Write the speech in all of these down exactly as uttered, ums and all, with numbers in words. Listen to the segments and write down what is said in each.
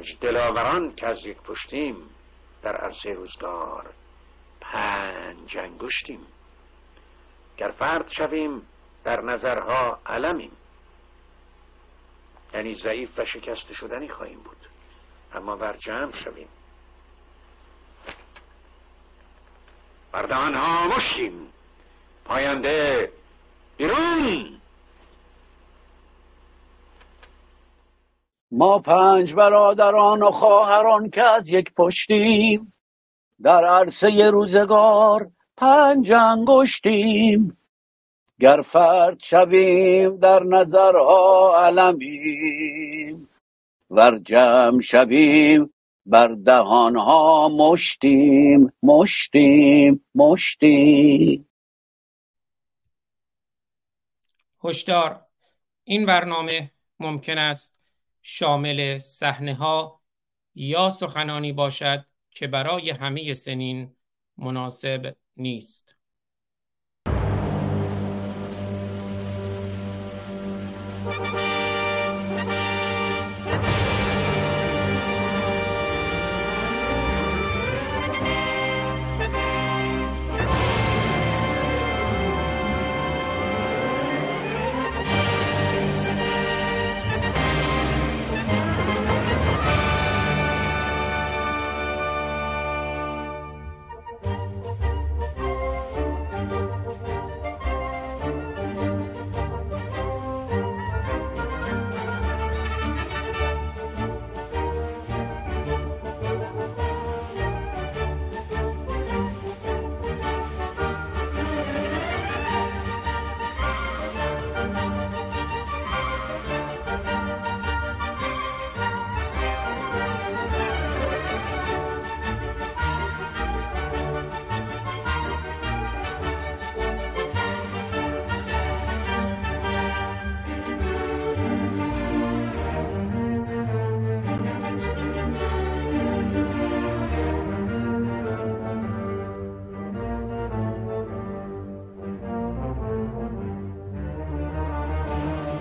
پنج دلاوران که از یک پشتیم، در عرصه روزگار پنج انگشتیم. گر فرد شویم در نظرها علمیم، یعنی ضعیف و شکست شدنی خواهیم بود، اما ور جمع شویم بر دهانها مشتیم، پاینده بیرون. ما پنج برادران و خواهران که از یک پشتیم، در عرصه روزگار پنج انگشتیم. گر فرد شویم در نظرها علمیم، ور جمع شویم بر دهانها مشتیم. مشتیم مشتیم هشدار، این برنامه ممکن است شامل صحنه‌ها یا سخنانی باشد که برای همه سنین مناسب نیست.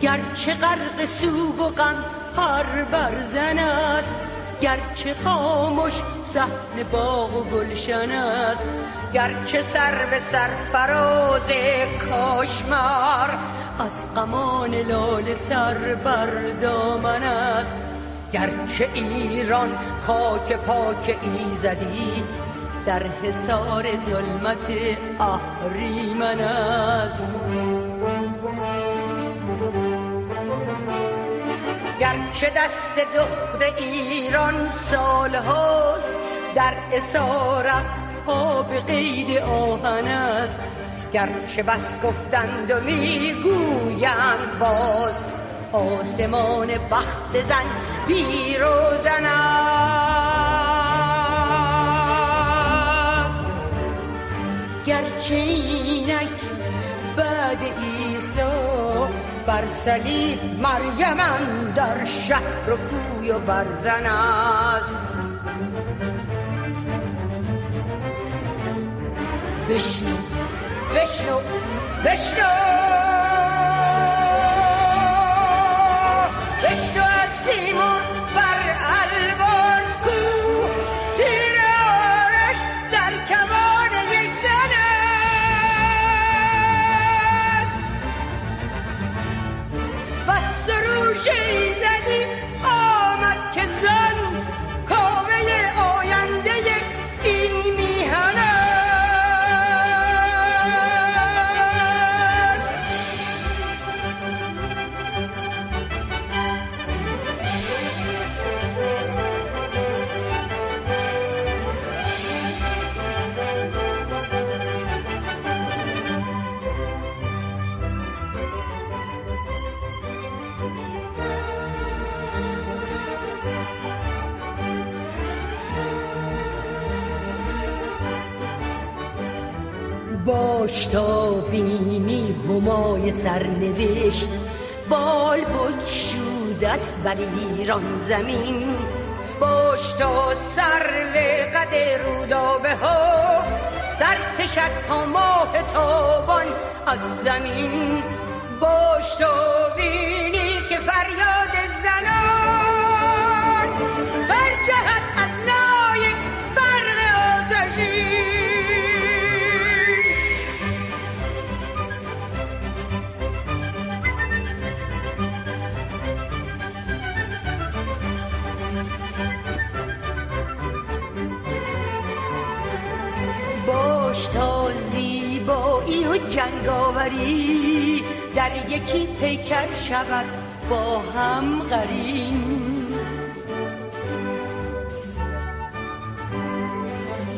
گرچه غرق سوگ و غم هر برزن است، گرچه خاموش صحن باغ و گلشن است، گرچه سر به سر فراز کاشمر از غمان لاله سر بر دامن است، گرچه ایران خاک پاک ایزدی در حصار ظلمت اهریمن است. گرچه دست دخت ایران سال هاست در اسارت آب قید آهن است، گرچه بس گفتند و میگویند باز آسمان بخت زن بیروزن است. گرچه اینک بعد عیسی بر صلیب مریم در شهر و کوی و برزن است، بشنو بشنو بشنو بشنو از سیمون بر الوان کو، تیر آرش در کمان یک زن است، و سروش ایزدی آمد که زن کامل آینده این میهن است. باش تا بینی همای سرنوشت، بال بکشود است بر ایران زمین، باش تا سرو قد رودابه ها سر کشد تا ماه تابان از زمین، باش تا بینی که فریاد زنان و جنگاوری در یکی پیکر شود با هم قرین.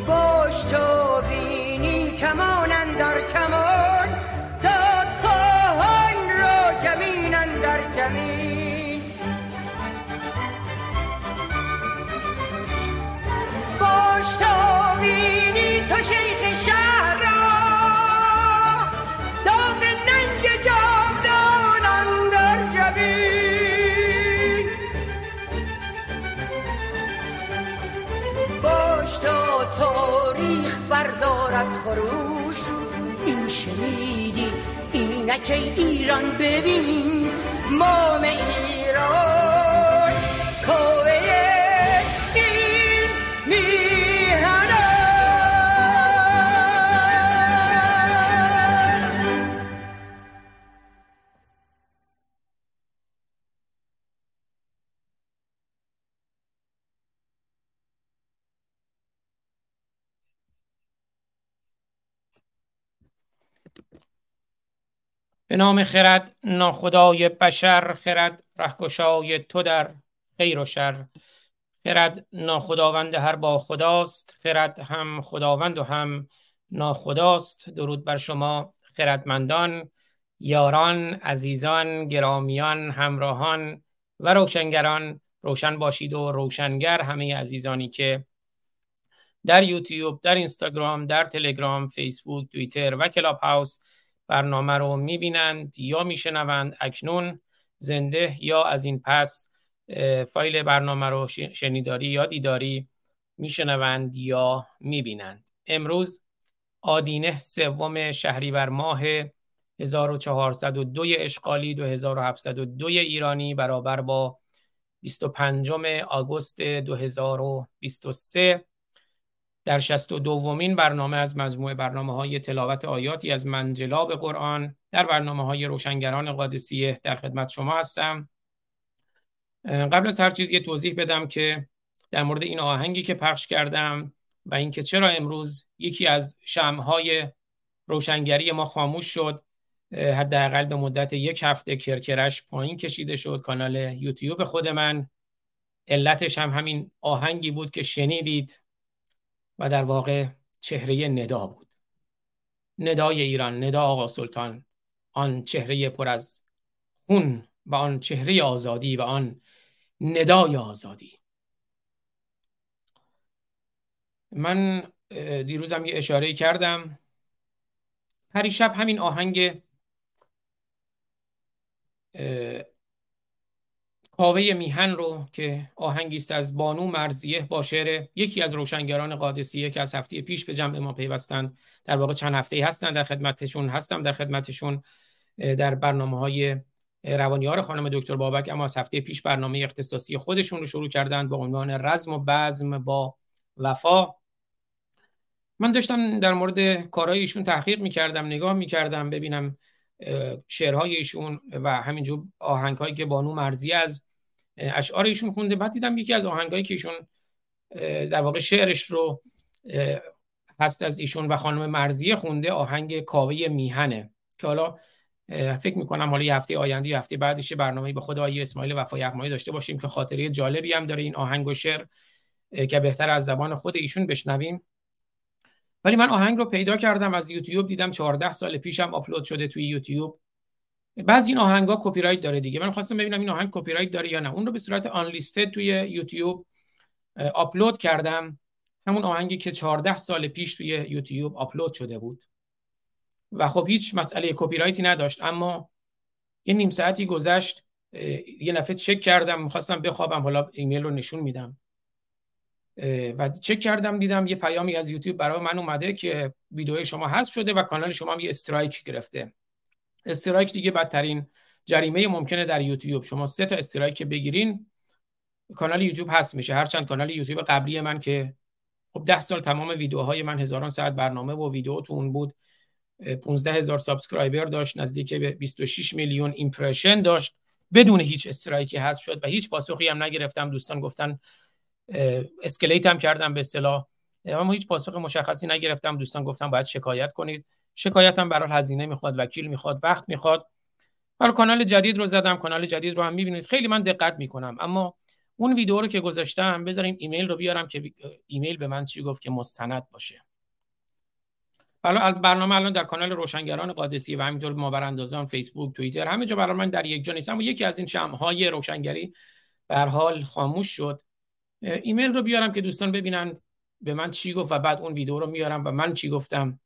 باش تو بینی کمان اندر کمان، دادخواهان را کمین اندر کمین. باش تو بینی تو شیخ شهر را، داغ ننگ جاودان اندر جبین. باش تا تاریخ بردارد خروش، این شنیدی اینک ای ایران ببین. مام ایران کوه این میهن است. به نام خرد ناخدای بشر، خرد رهگشای تو در خیر و شر. خرد ناخداوند هر با خداست، خرد هم خداوند و هم ناخداست. درود بر شما خردمندان، یاران، عزیزان، گرامیان، همراهان و روشنگران. روشن باشید و روشنگر همه عزیزانی که در یوتیوب، در اینستاگرام، در تلگرام، فیسبوک، توییتر و کلاب هاوس برنامه رو میبینند یا میشنوند اکنون زنده یا از این پس فایل برنامه رو شنیداری یا دیداری میشنوند یا میبینند. امروز آدینه سوم شهریور ماه هزار و چهارصد و دو اشغالی دو هزار و هفتصد و دو ایرانی برابر با بیست و پنجم آگوست دو هزار و بیست و سه در شصت و دومین برنامه از مجموعه برنامه‌های تلاوت آیاتی از منجلاب قرآن در برنامه‌های روشنگران قادسیه در خدمت شما هستم. قبل از هر چیز یه توضیح بدم که در مورد این آهنگی که پخش کردم و اینکه چرا امروز یکی از شمع‌های روشنگری ما خاموش شد، حداقل به مدت یک هفته کرکرش پایین کشیده شد کانال یوتیوب خود من. علتش هم همین آهنگی بود که شنیدید و در واقع چهره ندا بود. ندای ایران، ندا آقا سلطان، آن چهره پر از خون و آن چهره آزادی و آن ندای آزادی. من دیروزم یه اشاره کردم، پریشب همین آهنگ کاوه میهن رو که آهنگی است از بانو مرضیه با شعر یکی از روشنگران قادسیه که از هفته پیش به جمع ما پیوستند، در واقع چند هفته‌ای هستند در خدمتشون هستم در خدمتشون در برنامه‌های روانیار خانم دکتر بابک، اما از هفته پیش برنامه اختصاصی خودشون رو شروع کردن با عنوان رزم و بزم با وفا. من داشتم در مورد کارهای ایشون تحقیق می‌کردم، نگاه می‌کردم ببینم شعرهای ایشون و همینجور آهنگ‌هایی که بانو مرضیه از اشعار ایشون خونده. بعد دیدم یکی از آهنگایی که ایشون در واقع شعرش رو هست از ایشون و خانم مرضیه خونده، آهنگ کاوه میهنه که حالا فکر میکنم حالا یه هفته آینده یا هفته بعدش برنامه‌ای به خود آقای اسماعیل وفای اقمایی داشته باشیم که خاطره جالبی هم داره این آهنگ و شعر که بهتر از زبان خود ایشون بشنویم. ولی من آهنگ رو پیدا کردم از یوتیوب، دیدم چهارده سال پیشم آپلود شده توی یوتیوب. بعضی این آهنگا کپی رایت داره دیگه، من خواستم ببینم این آهنگ کپی رایت داره یا نه. اون رو به صورت آن لیستد توی یوتیوب آپلود کردم، همون آهنگی که چهارده سال پیش توی یوتیوب آپلود شده بود و خب هیچ مسئله کپی رایتی نداشت. اما یه نیم ساعتی گذشت، یه دفعه چک کردم، می‌خواستم بخوابم، حالا ایمیل رو نشون میدم و چک کردم دیدم یه پیامی از یوتیوب برای من اومده که ویدیوی شما حذف شده و کانال شما هم یه استرایک گرفته. استرایک دیگه بدترین جریمه ممکنه در یوتیوب، شما سه تا استرایک که بگیرین کانال یوتیوب حذف میشه. هرچند کانال یوتیوب قبلی من که خب ده سال تمام ویدیوهای من هزاران ساعت برنامه و ویدیو تو اون بود، پانزده هزار سابسکرایبر داشت، نزدیک به بیست و شش میلیون ایمپرشن داشت، بدون هیچ استرایکی حذف شد و هیچ پاسخی هم نگرفتم. دوستان گفتن اسکلیت هم کردم به اصطلاح، اما هیچ پاسخ مشخصی نگرفتم. دوستان گفتن باید شکایت کنید، شکایت هم به هر حال هزینه میخواد، وکیل میخواد، وقت میخواد. حالا کانال جدید رو زدم، کانال جدید رو هم میبینید، خیلی من دقت میکنم. اما اون ویدیو رو که گذاشتم بذاریم ایمیل رو بیارم که ایمیل به من چی گفت که مستند باشه. برنامه الان در کانال روشنگران قادسیه و همینطور ما براندازان، فیسبوک، توییتر، همه جا برنامه در یک جا نیست، اما یکی از این شمع‌های روشنگری به هر حال خاموش شد. ایمیل رو بیارم که دوستان ببینن به من چی گفت و بعد اون ویدیو رو میارم و من چی گفتم.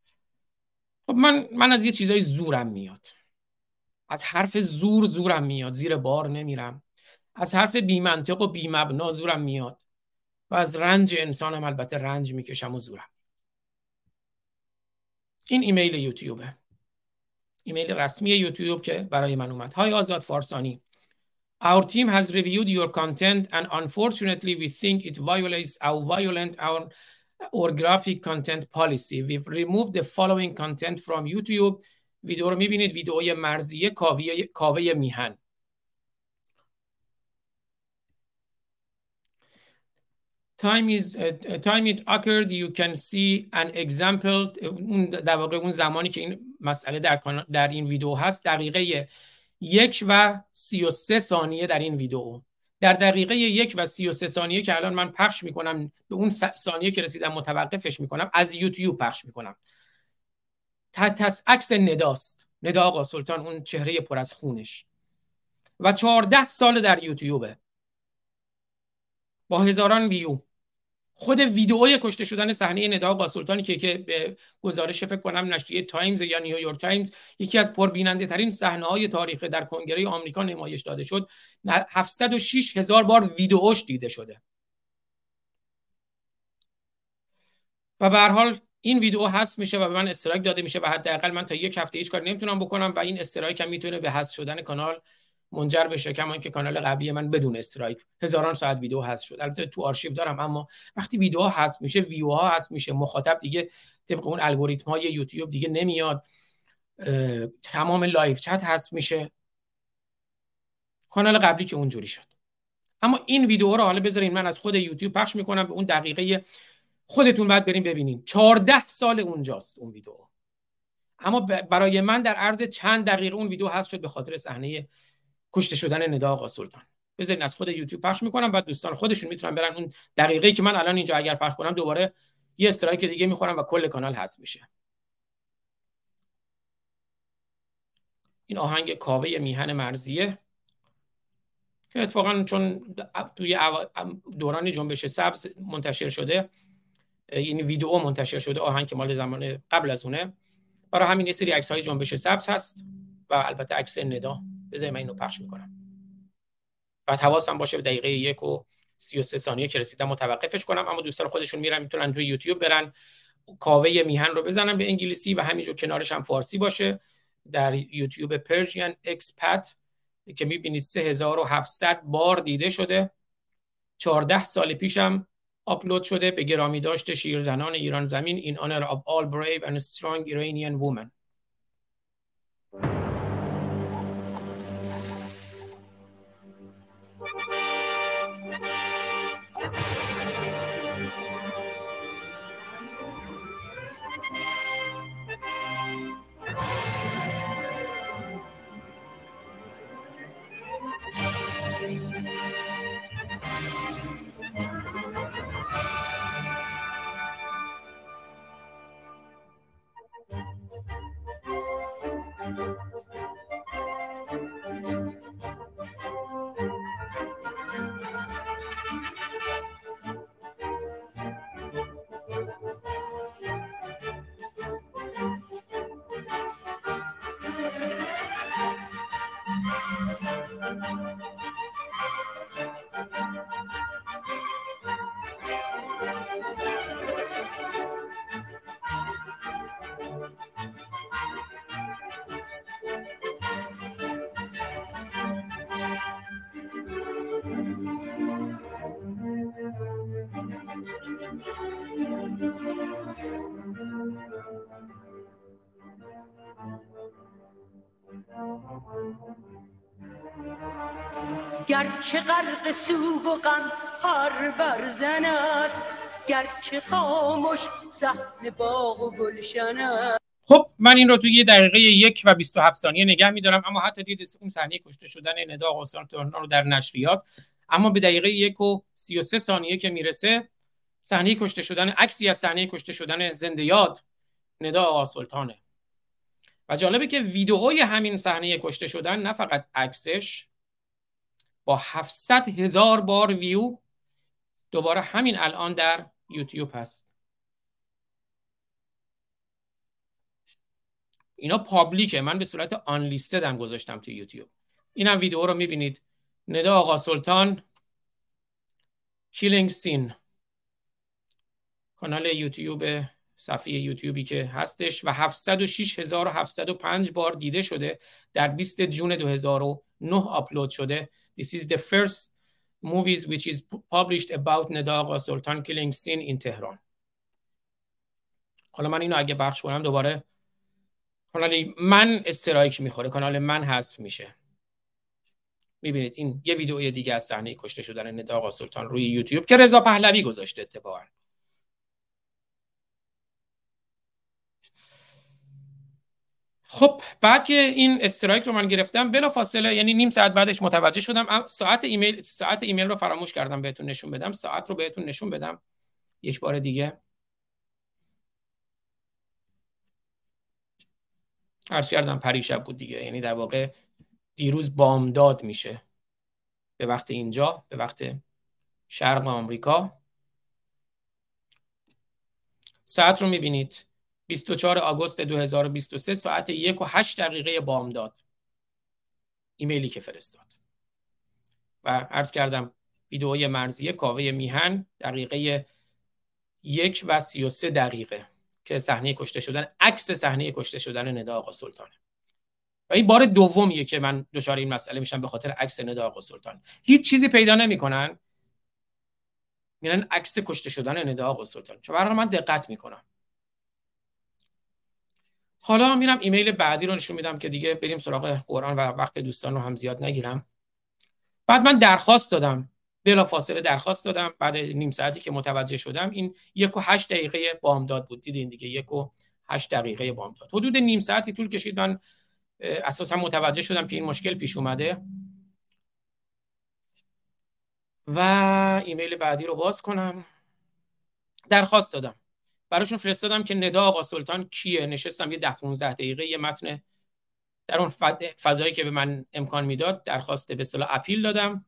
خب من من از یه چیزای زورم میاد، از حرف زور زورم میاد، زیر بار نمیرم. از حرف بی منطق و بی مبنا زورم میاد و از رنج انسانم البته رنج میکشم و زورم. این ایمیل یوتیوبه، ایمیل رسمی یوتیوب که برای من اومد. های آزاد فارسانی، Our team has reviewed your content and unfortunately we think it violates our violent our, or graphic content policy. We've removed the following content from YouTube. ویدیو رو میبینید، ویدیوی مرزیه کاوه, کاوه میهن. Time is uh, time it occurred. You can see an example. در واقع اون زمانی که این مسئله در در این ویدیو هست، دقیقه یک و سی و سه ثانیه در این ویدیو. در دقیقه یک و سی و سه ثانیه که الان من پخش میکنم، به اون ثانیه که رسیدم متوقفش میکنم، از یوتیوب پخش میکنم. تس عکس نداست، ندا آقا سلطان، اون چهره پر از خونش، و چهارده سال در یوتیوبه با هزاران ویو. خود ویدئوی کشته شدن صحنه ندا آقا سلطانی که که به گزارش فکر کنم نشریه تایمز یا نیویورک تایمز یکی از پربیننده ترین صحنه‌های تاریخ در کنگره آمریکا نمایش داده شد، هفتصد و شش هزار بار ویدئوش دیده شده. و به هر حال این ویدئو حذف میشه و به من استرایک داده میشه و حداقل من تا یک هفته هیچ کار نمیتونم بکنم و این استرایک هم میتونه به حذف شدن کانال منجر بشه، کما که کانال قبلی من بدون استرایک هزاران ساعت ویدیو حذف شد. البته تو آرشیو دارم، اما وقتی ویدیو حذف میشه، ویوها حذف میشه، مخاطب دیگه طبق اون الگوریتم های یوتیوب دیگه نمیاد، تمام لایو چت حذف میشه. کانال قبلی که اونجوری شد. اما این ویدیو رو حالا بذارین من از خود یوتیوب پخش میکنم، به اون دقیقه خودتون بعد بریم ببینین. چهارده سال اونجاست اون ویدیو، اما برای من در عرض چند دقیقه اون ویدیو حذف شد به خاطر صحنه کشته شدن ندا آقا سلطان. بذارین از خود یوتیوب پخش میکنم، بعد دوستان خودشون میتونن برن اون دقیقه‌ای که من الان اینجا اگر پخش کنم دوباره یه استرایک دیگه میخورم و کل کانال حذف میشه. این آهنگ کاوه میهن مرزیه که اتفاقا چون توی دوران جنبش سبز منتشر شده، این ویدیو منتشر شده، آهنگ که مال زمان قبل از اونه، برای همین یه سری عکس‌های جنبش سبز هست و البته عکس ندا. بذاری من اینو پخش میکنم، بعد حواسم باشه به دقیقه یک و سی و سه ثانیه که رسیدم متوقفش کنم. اما دوستان خودشون میرن میتونن توی یوتیوب برن کاوه میهن رو بزنن به انگلیسی و همینجور کنارش هم فارسی باشه. در یوتیوب پرژین اکسپت که میبینید سه هزار و هفتصد بار دیده شده، چهارده سال پیشم آپلود شده به گرامی داشت شیرزنان ایران زمین in honor of all brave and strong Iranian women. گرچه غرق سوگ و غم هر برزن است، گرچه خاموش صحن باغ و گلشن است. خب من این رو توی دقیقه یک و بیست و هفت ثانیه نگه می‌دارم، اما حتی دید اون صحنه کشته شدن ندا قاسم تورنا رو در نشریات، اما به دقیقه یک و سی و سه ثانیه که میرسه صحنه کشته شدن، عکسی از صحنه کشته شدن زنده یاد ندا آقا سلطانه. و جالبه که ویدئوی همین صحنه کشته شدن، نه فقط عکسش، با هفتصد هزار بار ویو دوباره همین الان در یوتیوب هست. اینا پابلیکه، من به صورت آن لیستدم گذاشتم تو یوتیوب. اینم ویدئو رو میبینید، ندا آقا سلطان کیلینگ سین، کانال یوتیوب، صفحه یوتیوبی که هستش و هفتصد و شش هزار و هفتصد و پنج بار دیده شده، در بیست جون دو هزار و نه آپلود شده. This is the first movies which is published about ندا آقا سلطان killing scene in تهران. حالا من اینو اگه بخش کنم دوباره کانال من استرایک میخوره، کانال من حذف میشه. میبینید این یه ویدئوی دیگه از صحنه کشته شدن ندا آقا سلطان روی یوتیوب که رضا پهلوی گذاشته اتفاقا. خب بعد که این استرایک رو من گرفتم بلافاصله، یعنی نیم ساعت بعدش متوجه شدم، ساعت ایمیل ساعت ایمیل رو فراموش کردم بهتون نشون بدم، ساعت رو بهتون نشون بدم یک بار دیگه. عرض کردم پریشب بود دیگه، یعنی در واقع دیروز بامداد میشه به وقت اینجا، به وقت شرق آمریکا. ساعت رو میبینید، بیست و چهار آگوست دو هزار و بیست و سه ساعت یک و هشت دقیقه بامداد ایمیلی که فرستاد. و عرض کردم ویدئوی مرزیه کاوه میهن دقیقه یک و سی و سه دقیقه که صحنه کشته شدن، عکس صحنه کشته شدن ندا آقا سلطانه. و این بار دومیه که من دچار این مسئله میشم به خاطر عکس ندا آقا سلطان. هیچ چیزی پیدا نمیکنن، میرن عکس کشته شدن ندا آقا سلطان. چرا من دقت میکنم. حالا میرم ایمیل بعدی رو نشون میدم که دیگه بریم سراغ قرآن و وقت دوستان رو هم زیاد نگیرم. بعد من درخواست دادم، بلافاصله درخواست دادم. بعد نیم ساعتی که متوجه شدم این یک و هشت دقیقه بامداد بود. دیدین دیگه، یک و هشت دقیقه بامداد. حدود نیم ساعتی طول کشید من اساسا متوجه شدم که این مشکل پیش اومده. و ایمیل بعدی رو باز کنم، درخواست دادم، براشون فرستادم که ندا آقا سلطان کیه. نشستم یه ده پانزده دقیقه یه متن در اون فضایی که به من امکان میداد، درخواست به اصطلاح اپیل دادم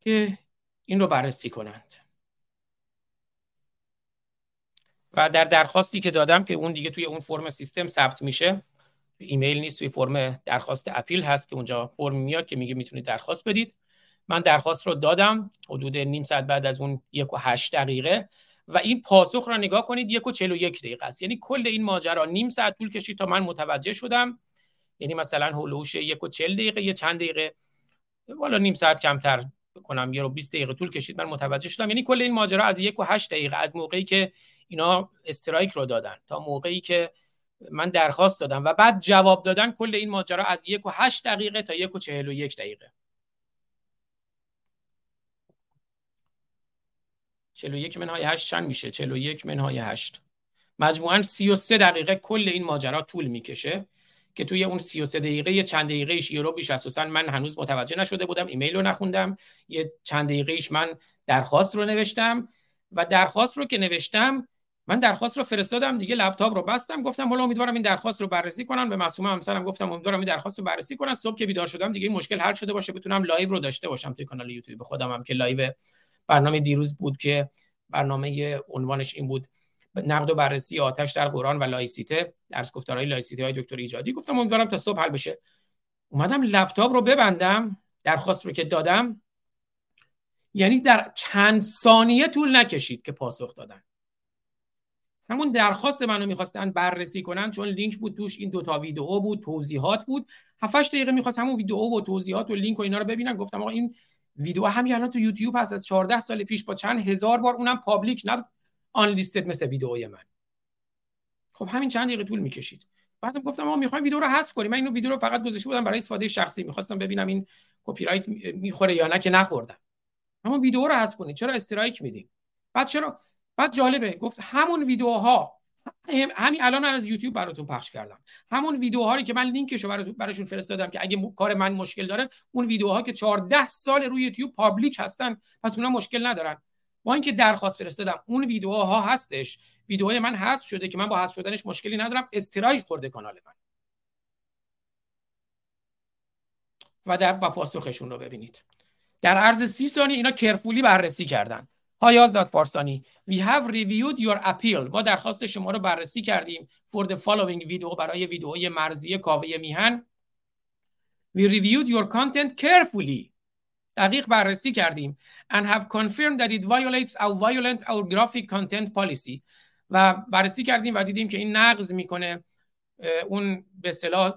که این رو بررسی کنند. و در درخواستی که دادم که اون دیگه توی اون فرم سیستم ثبت میشه، ایمیل نیست، توی فرم درخواست اپیل هست که اونجا فرم میاد که میگه میتونید درخواست بدید. من درخواست رو دادم حدود نیم ساعت بعد از اون یک و هشت دقیقه و این پاسخ را نگاه کنید، یک و چهل و یک دقیقه است. یعنی کل این ماجرا نیم ساعت طول کشید تا من متوجه شدم. یعنی مثلا هولوش یک و چهل دقیقه، یه چند دقیقه، والا نیم ساعت کمتر بکنم، یه رو بیست دقیقه طول کشید من متوجه شدم. یعنی کل این ماجرا از یک و هشت دقیقه، از موقعی که اینا استرایک رو دادن تا موقعی که من درخواست دادم و بعد جواب دادن، کل این ماجرا از یک و هشت دقیقه تا یک و چهل و یک دقیقه. چهل و یک منهای هشت چند میشه؟ چهل و یک منهای هشت، مجموعاً سی و سه دقیقه کل این ماجرا طول میکشه که توی اون سی و سه دقیقه یه چند دقیقه ایش یه رو بیش اساساً من هنوز متوجه نشده بودم، ایمیل رو نخوندم، یه چند دقیقه ایش من درخواست رو نوشتم و درخواست رو که نوشتم، من درخواست رو فرستادم دیگه، لپتاپ رو بستم، گفتم حالا امیدوارم این درخواست رو بررسی کنن. به معصومه همسرم گفتم امیدوارم این درخواست رو بررسی کنن، صبح که بیدار شدم دیگه این مشکل حل شده باشه، بتونم لایو رو داشته باشم توی کانال یوتیوب خودم هم که لایو برنامه دیروز بود که برنامه عنوانش این بود نقد و بررسی آتش در قرآن و لایسیته، درس گفتارهای لایسیته های دکتر ایجادی. گفتم امیدوارم تا صبح حل بشه. اومدم لپتاپ رو ببندم، درخواست رو که دادم، یعنی در چند ثانیه طول نکشید که پاسخ دادن. همون درخواست منو می‌خواستن بررسی کنن، چون لینک بود توش، این دو تا ویدئو بود، توضیحات بود، هفت هشت دقیقه می‌خواست همون ویدئو و توضیحات و لینک و اینا رو ببینن. گفتم آقا این ویدیو همین الان تو یوتیوب هست از چهارده سال پیش با چند هزار بار، اونم پابلیک، نه آن لیستد مثل ویدئوی من. خب همین چند دقیقه طول می‌کشید. بعدم گفتم ما می‌خوایم ویدیو رو حذف کنیم. من اینو ویدیو رو فقط گذاشته بودم برای استفاده شخصی، می‌خواستم ببینم این کپی رایت می‌خوره یا نه که نخوردم. اما ویدیو رو حذف کنید، چرا استرایک میدین؟ بعد چرا؟ بعد جالبه گفت همون ویدیوها همین الان من از یوتیوب براتون پخش کردم، همون ویدیوها رو که من لینکشو براتون براشون فرستادم که اگه م... کار من مشکل داره، اون ویدیوها که چهارده سال روی یوتیوب پابلیک هستن، پس اونا مشکل ندارن. با اینکه درخواست فرستادم، اون ویدیوها هستش، ویدیوهای من حذف شده که من با حذف شدنش مشکلی ندارم، استرایک خورده کانال من. و در با پاسخشون رو ببینید. در عرض سی ثانیه اینا کرفولی بررسی کردن. های آزاد فارسانی، we have reviewed your appeal. ما درخواست شما رو بررسی کردیم. for the following video، برای ویدئوی مرزی کاوه میهن. we reviewed your content carefully. دقیق بررسی کردیم. and have confirmed that it violates our violent our graphic content policy. و بررسی کردیم و دیدیم که این نقض میکنه اون به اصطلاح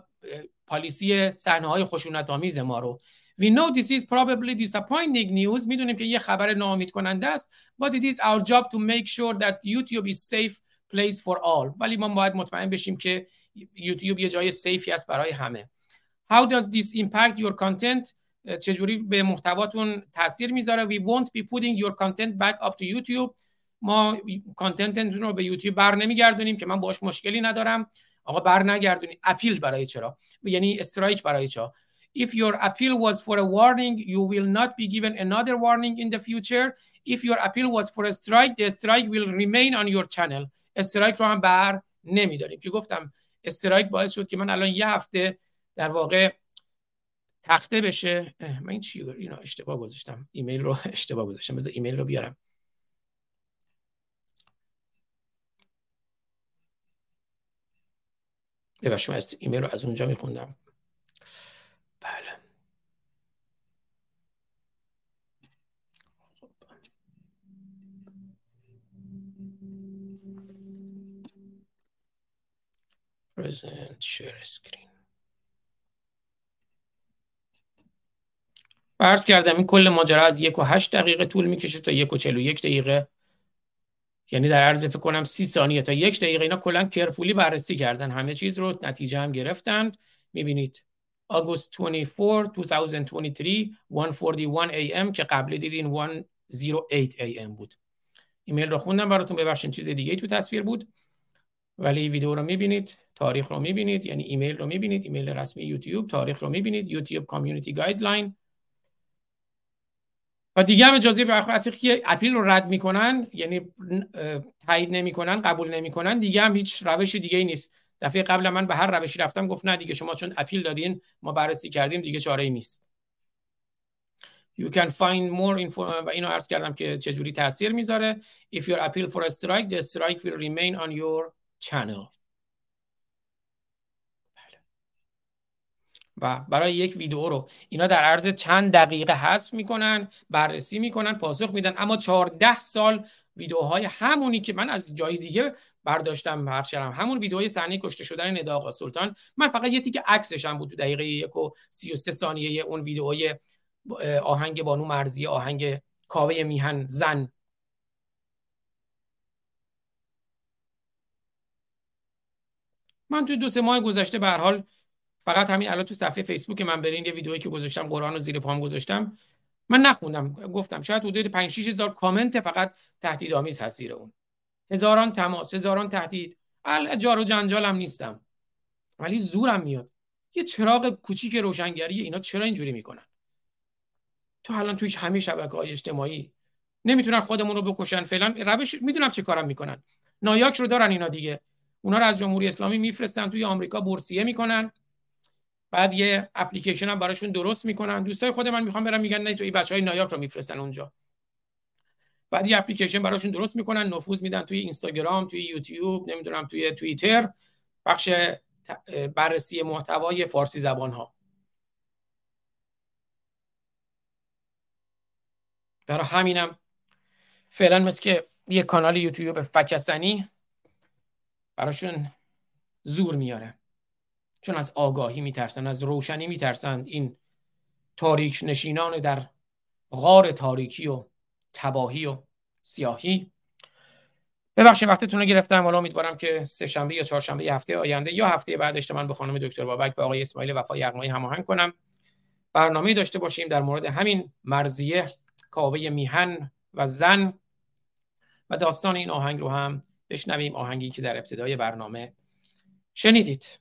پالیسی صحنه‌های خشونت‌آمیز ما رو. We know this is probably disappointing news. میدونیم که یه خبر ناامیدکننده است. But it is our job to make sure that YouTube is safe place for all. ولی ما باید مطمئن بشیم که یوتیوب یه جای سیفی است برای همه. How does this impact your content? چجوری به محتواتون تاثیر میذاره؟ We won't be putting your content back up to YouTube. ما کانتنتتون رو به یوتیوب بر نمیگردونیم که من باهاش مشکلی ندارم. آقا بر نگردونید. اپیل برای چرا؟ یعنی استرایک برای چرا؟ If your appeal was for a warning, you will not be given another warning in the future. If your appeal was for a strike, the strike will remain on your channel. استرایک رو هم بر نمیداریم. که گفتم استرایک باعث شد که من الان یه هفته در واقع تخته بشه. من این چی اینو اشتباه گذاشتم. ایمیل رو اشتباه گذاشتم. بذار ایمیل رو بیارم. ببخشید من ایمیل رو از اونجا میخوندم. بله. Present share screen. عرض کردم این کل ماجرا از یک و هشت دقیقه طول میکشه تا یک و چهل و یک دقیقه، یعنی در عرض فکر کنم سی ثانیه تا یک دقیقه اینا کلا کرفولی بررسی کردن، همه چیز رو نتیجه هم گرفتند. میبینید آگوست بیست و چهارم دو هزار و بیست و سه یک و چهل و یک a m که قبل دیدین یک و صد و هشت a m بود. ایمیل رو خوندم براتون، ببخشید چیز دیگه تو تصویر بود، ولی ویدیو رو میبینید، تاریخ رو میبینید، یعنی ایمیل رو میبینید، ایمیل رسمی یوتیوب، تاریخ رو میبینید، یوتیوب کامیونیتی گایدلاین. و دیگه هم اجازه به وقتی اپیل رو رد میکنن، یعنی تایید نمیکنن، قبول نمیکنن، دیگه هم هیچ روش دیگه ای نیست. دفعه قبل من به هر روشی رفتم، گفت نه دیگه شما چون اپیل دادین، ما بررسی کردیم، دیگه چاره‌ای نیست. You can find more info. و اینو عرض کردم که چجوری تاثیر میذاره. If your appeal for a strike, the strike will remain on your channel. بله. و برای یک ویدیو رو اینا در عرض چند دقیقه حذف میکنن، بررسی میکنن، پاسخ میدن، اما چهارده سال ویدیوهای همونی که من از جای دیگه برداشتم پخش کردم، همون ویدیوهای صحنه کشته شدن ندا آقا سلطان، من فقط یه تیکه عکسش هم بود تو دقیقه یک و سی و سه ثانیه اون ویدیوهای آهنگ بانو مرزی، آهنگ کاوه میهن زن. من تو دو سه ماه گذشته به هر حال فقط همین الان تو صفحه فیسبوک من برین یه ویدیویی که گذاشتم، قرآن رو زیر پام گذاشتم، من نخوندم، گفتم شاید حدود پنج شش هزار کامنت فقط تهدیدآمیز هست زیر اون، هزاران تماس، هزاران تهدید. الجار و جنجالم نیستم، ولی زورم میاد. یه چراغ کوچیک روشنگری، اینا چرا اینجوری میکنن؟ تو الان توی همه شبکه‌های اجتماعی نمیتونن خودمون رو بکشن فعلا، روش میدونم چه کارم میکنن. نایاک رو دارن اینا دیگه. اونا رو از جمهوری اسلامی میفرستن توی آمریکا بورسیه میکنن. بعد یه اپلیکیشن هم براشون درست میکنن. دوستای خود من میخوام برام میگن نه تو این بچهای نایاک رو میفرستن اونجا. بعد یه اپلیکیشن براشون درست میکنن، نفوذ میدن توی اینستاگرام، توی یوتیوب، نمیدونم توی توییتر، بخش بررسی محتوای فارسی زبان ها. برای همینم فعلا مثل که یه کانال یوتیوب فکسنی براشون زور میاره، چون از آگاهی میترسن، از روشنی میترسن. این تاریک نشینان در غار تاریکی و تباهی و سیاهی. ببخشید وقتتون رو گرفتم. حالا امیدوارم که سه شنبه یا چهارشنبه هفته آینده یا هفته بعدش من با خانم دکتر بابک و آقای اسماعیل وفای یغمایی هماهنگ کنم، برنامه‌ای داشته باشیم در مورد همین مرضیه کاوه میهن و زن، و داستان این آهنگ رو هم بشنویم آهنگی که در ابتدای برنامه شنیدید.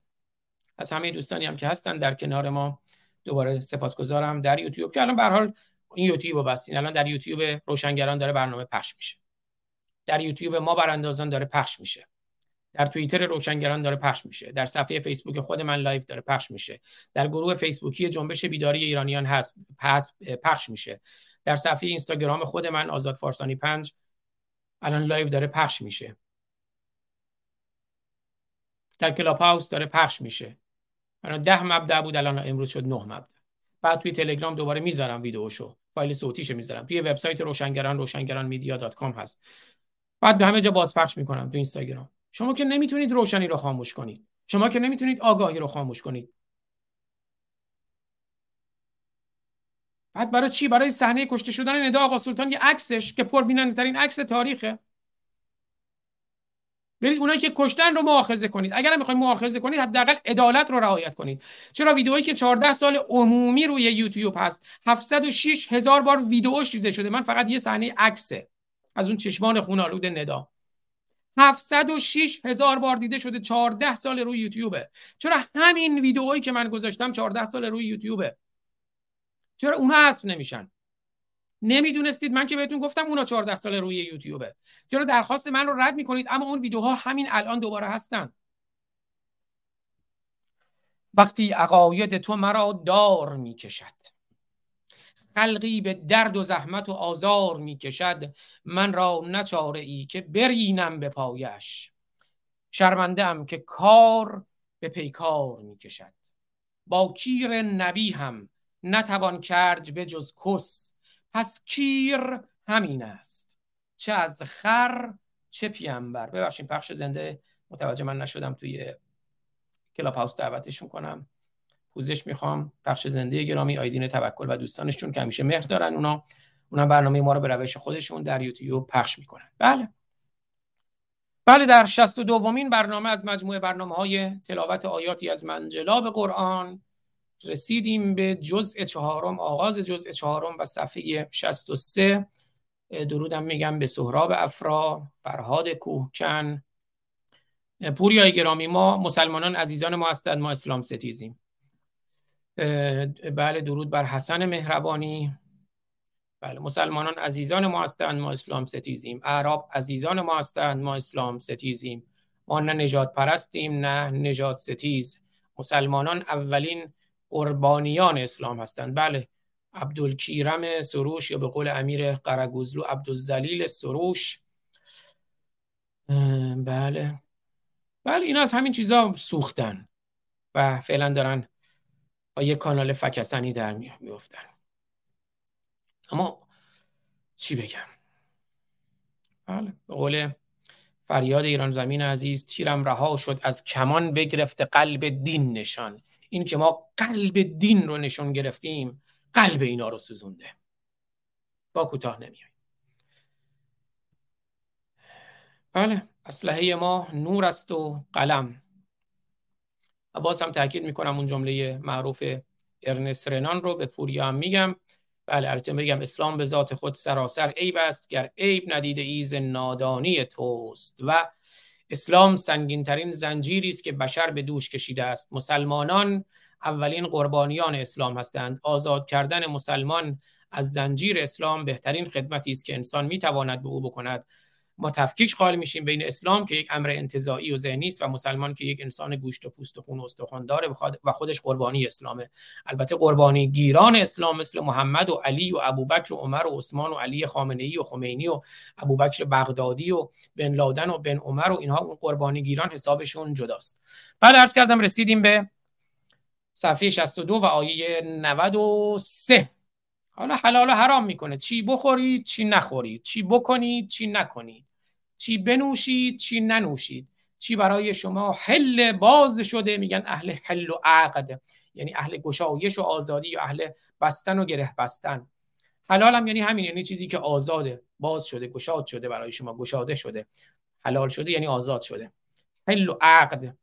از همه دوستانی هم که هستن در کنار ما دوباره سپاسگزارم. در یوتیوب که الان به هر حال این یوتیوبو بستین، الان در یوتیوب روشنگران داره برنامه پخش میشه، در یوتیوب ما براندازان داره پخش میشه، در توییتر روشنگران داره پخش میشه، در صفحه فیسبوک خود من لایف داره پخش میشه، در گروه فیسبوکی جنبش بیداری ایرانیان هست پخش میشه، در صفحه اینستاگرام خود من آزاد فارسانی پنج الان لایو داره پخش میشه، در کلاب هاوس داره پخش میشه. الان ده مبدا بود، الان امروز شد نه مبدا. بعد توی تلگرام دوباره میذارم ویدیوشو، فایل صوتیشو میذارم. توی وبسایت روشنگران روشنگران مدیا دات کام هست. بعد به همه جا بازپخش میکنم تو اینستاگرام. شما که نمیتونید روشنی رو خاموش کنید. شما که نمیتونید آگاهی رو خاموش کنید. بعد برای چی؟ برای صحنه کشته شدن ندا آقا سلطان یه عکسش که پربیننده‌ترین عکس تاریخه. برید اونایی که کشتن رو مؤاخذه کنید. اگرم می‌خواید مؤاخذه کنید حداقل عدالت رو رعایت کنید. چرا ویدئویی که چهارده سال عمومی روی یوتیوب هست هفتصد و شش هزار بار ویدئوش دیده شده. من فقط یه صحنه عکسه از اون چشمان خون‌آلود ندا. هفتصد و شش هزار بار دیده شده، چهارده سال روی یوتیوبه. چرا همین ویدئویی که من گذاشتم چهارده سال روی یوتیوبه؟ چرا اونا حذف نمیشن؟ نمیدونستید؟ من که بهتون گفتم اونا چهارده سال روی یوتیوبه. چرا درخواست من رو رد میکنید اما اون ویدیوها همین الان دوباره هستن؟ وقتی عقاید تو مرا دار میکشد، خلقی به درد و زحمت و آزار میکشد، من را نچاره ای که برینم به پایش، شرمنده ام که کار به پیکار میکشد، با کیر نبی هم نتوان کرد به جز کس، پس کیر همین است چه از خر چه پیامبر. ببخشید پخش زنده متوجه من نشدم، توی کلاب هاوس دعوتشون کنم. پوزش میخوام. پخش زنده گرامی آیدین توکل و دوستانشون که همیشه مهر دارن، اونا اونا برنامه ما رو به روش خودشون در یوتیوب پخش میکنن. بله بله در شصت و دومین برنامه از مجموعه برنامه‌های تلاوت آیاتی از منجلاب قرآن رسیدیم به جزء چهارم، آغاز جزء چهارم و صفحه شصت و سه. درودم میگم به سهراب افرا، فرهاد کوهکن، پوریای گرامی. ما مسلمانان عزیزان ما هستند، ما اسلام ستیزیم. بله درود بر حسن مهربانی. بله مسلمانان عزیزان ما هستند، ما اسلام ستیزیم. اعراب عزیزان ما هستند، ما اسلام ستیزیم. ما نه نجات پرستیم نه نجات ستیز. مسلمانان اولین قربانیان اسلام هستند. بله عبدالکیرم سروش، یا به قول امیر قرگوزلو عبدالزلیل سروش. بله بله اینا از همین چیزا سوختن و فعلا دارن با یه کانال فکسنی در میافتن. اما چی بگم؟ بله به قول فریاد ایران زمین عزیز، تیرم رها شد از کمان، بگرفت قلب دین نشان. این که ما قلب دین رو نشون گرفتیم، قلب اینا رو سوزونده. با کوتاه نمیایم. بله اسلحه ما نور است و قلم. باز هم تاکید میکنم اون جمله معروف ارنست رنان رو به پوریا هم میگم. بله ارتم بگم اسلام به ذات خود سراسر عیب است، گر عیب ندیده ایز نادانی توست. و اسلام سنگین‌ترین زنجیری است که بشر به دوش کشیده است. مسلمانان اولین قربانیان اسلام هستند. آزاد کردن مسلمان از زنجیر اسلام بهترین خدمتی است که انسان میتواند به او بکند. ما تفکیک قائل میشیم بین اسلام که یک امر انتزاعی و ذهنی است و مسلمان که یک انسان گوشت و پوست و خون و استخوان داره و خودش قربانی اسلامه. البته قربانی گیران اسلام مثل محمد و علی و ابوبکر و عمر و عثمان و علی خامنه‌ای و خمینی و ابوبکر بغدادی و بن لادن و بن عمر و اینها، اون قربانی گیران حسابشون جداست. بعد عرض کردم رسیدیم به صفحه شصت و دو و آیه نود و سه. حالا حلال و حرام میکنه، چی بخورید چی نخورید، چی بکنید چی نکنید، چی بنوشید چی ننوشید، چی برای شما حل باز شده. میگن اهل حل و عقد، یعنی اهل گشایش و آزادی، یا اهل بستن و گره بستن. حلال هم یعنی همین، یعنی چیزی که آزاده، باز شده، گشاد شده، برای شما گشاده شده، حلال شده یعنی آزاد شده. حل و عقد،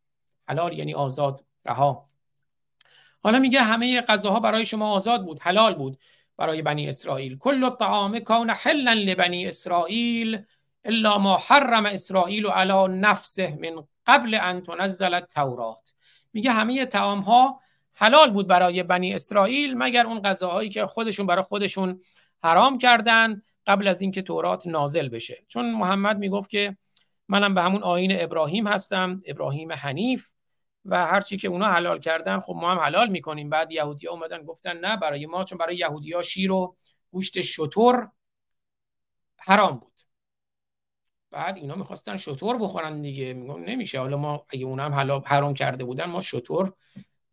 حلال یعنی آزاد، رها. حالا میگه همه غذاها برای شما آزاد بود، حلال بود برای بنی اسرائیل. کل الطعام کان حلا لبنی اسرائیل الا ما حرم اسرائیل علی نفسه من قبل ان تنزل التورات. میگه همه طعام ها حلال بود برای بنی اسرائیل مگر اون غذاهایی که خودشون برای خودشون حرام کردن قبل از اینکه تورات نازل بشه. چون محمد میگفت که منم به همون آیین ابراهیم هستم، ابراهیم حنیف، و هر چی که اونا حلال کردن خب ما هم حلال میکنیم. بعد یهودی‌ها اومدن گفتن نه برای ما، چون برای یهودی‌ها شیر و گوشت شتر حرام بود. بعد اینا میخواستن شتر بخورن دیگه، میگم نمیشه، حالا ما اگه اونا هم حلال حرام کرده بودن ما شتر،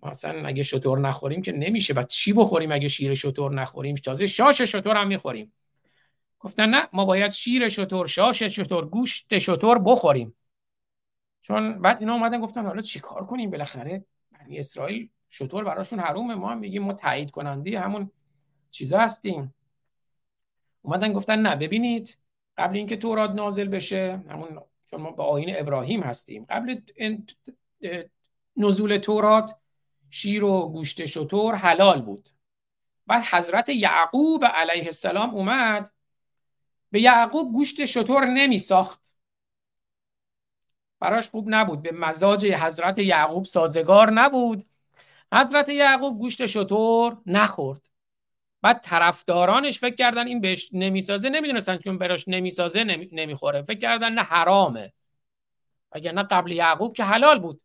ما اصلا اگه شتر نخوریم که نمیشه، بعد چی بخوریم اگه شیر شتر نخوریم؟ تازه شاش شتر هم میخوریم. گفتن نه ما باید شیر شتر، شاش شتر، گوشت شتر بخوریم. چون بعد اینا اومدن گفتن حالا چیکار کنیم، بالاخره بنی اسرائیل شتر براشون حرومه، ما هم میگیم ما تایید کننده همون چیزا هستیم. اومدن گفتن نه ببینید، قبل اینکه تورات نازل بشه، همون چون ما به آیین ابراهیم هستیم، قبل نزول تورات شیر و گوشت شتر حلال بود. بعد حضرت یعقوب علیه السلام اومد، به یعقوب گوشت شتر نمی ساخت، براش خوب نبود، به مزاج حضرت یعقوب سازگار نبود، حضرت یعقوب گوشت شتر نخورد. بعد طرفدارانش فکر کردن این بهش نمیسازه، نمیدونستن که اون براش نمیسازه نمیخوره، فکر کردن نه حرامه، اگر نه قبل یعقوب که حلال بود.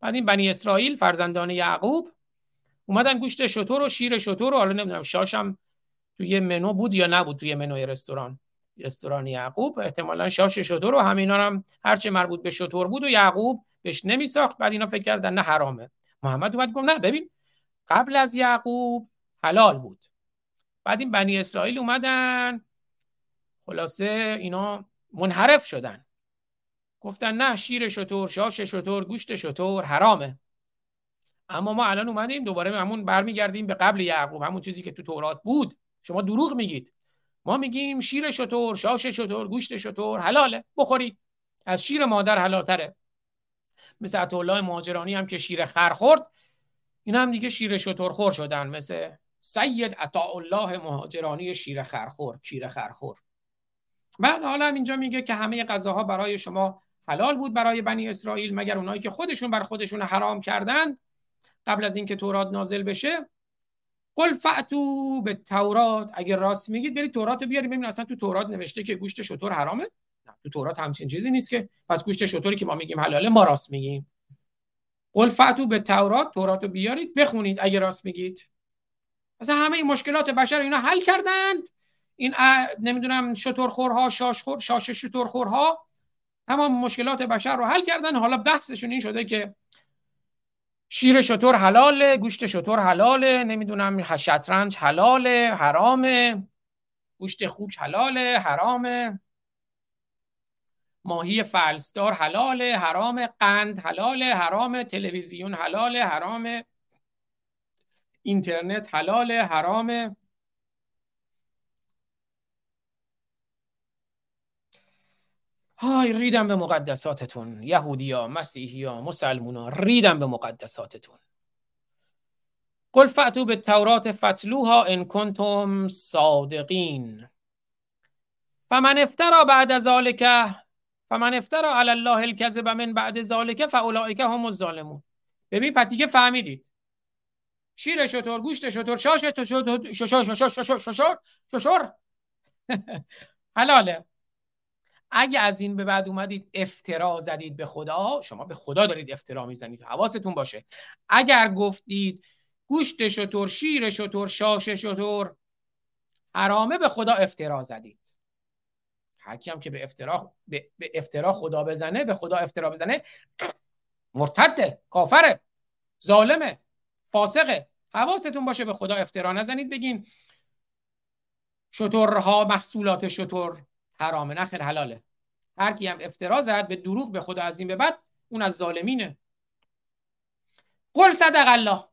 بعد این بنی اسرائیل فرزندان یعقوب اومدن گوشت شتر و شیر شتر و حالا نمیدونم شاشم توی منو بود یا نبود، توی منوی رستوران رستوران یعقوب احتمالاً شاش شتر و همینا هم هرچه مربوط به شتر بود و یعقوب بهش نمیساخت. بعد اینا فکر کردن نه حرامه. محمد اومد گفت نه ببین، قبل از یعقوب حلال بود. بعد این بنی اسرائیل اومدن، خلاصه اینا منحرف شدن، گفتن نه شیر شتر، شاش شتر، گوشت شتر حرامه. اما ما الان اومدیم دوباره همون برمیگردیم به قبل یعقوب، همون چیزی که تو تورات بود. شما دروغ میگید، ما میگیم شیر شتر، شاش شتر، گوشت شتر حلاله، بخورید، از شیر مادر حلالتره. مثل عطاالله مهاجرانی هم که شیر خر خورد، اینا هم دیگه شیر شتر خور شدن، مثل سید عطاالله مهاجرانی شیر خر خور، شیر خر خور. بعد حالا اینجا میگه که همه غذاها برای شما حلال بود برای بنی اسرائیل مگر اونایی که خودشون بر خودشون حرام کردن قبل از اینکه تورات نازل بشه. قل فأتوا به تورات، اگر راست میگید برید تورات رو بیارید ببینید اصلا تو تورات نوشته که گوشت شتر حرامه؟ نه، تو تورات همچین چیزی نیست که. پس گوشت شتری که ما میگیم حلاله ما راست میگیم. قل فأتوا به تورات، تورات رو بیارید بخونید اگر راست میگید. اصلا همه این مشکلات بشر اینا حل کردند، این نمیدونم شترخورها، شاش خور، شاش شترخورها تمام مشکلات بشر رو حل کردن. حالا بحثشون این شده که شیر شتر حلاله، گوشت شتر حلاله، نمیدونم شطرنج حلاله، حرامه، گوشت خوک حلاله، حرامه، ماهی فلسدار حلاله، حرامه، قند حلاله، حرامه، تلویزیون حلاله، حرامه، اینترنت حلاله، حرامه، های ریدم به مقدساتتون یهودیا، مسیحیا، مسلمونا، ریدم به مقدساتتون. قل فأتوا بالتوراة فاتلوها ان کنتم صادقین. فمن افترى بعد ذلك فمن افترى علی الله الكذب من بعد ذلك فاولئک هم الظالمون. ببین پتیگه فهمیدید، شیر شتر، گوشت شتر، شاش شتر، ششار ششار ششار ششار حلاله. اگه از این به بعد اومدید افترا زدید به خدا، شما به خدا دارید افترا میزنید، حواستون باشه. اگر گفتید گوشت شتر، شیر شتر، شاش شتر حرامه، به خدا افترا زدید. هر کی هم که به افترا به, به افترا خدا بزنه، به خدا افترا بزنه، مرتده، کافره، ظالمه، فاسقه. حواستون باشه به خدا افترا نزنید بگین شترها محصولات شتر حرامه، نخیر حلاله. هر کی هم افترا زد به دروغ به خدا از این به بعد، اون از ظالمینه. قل صدق الله،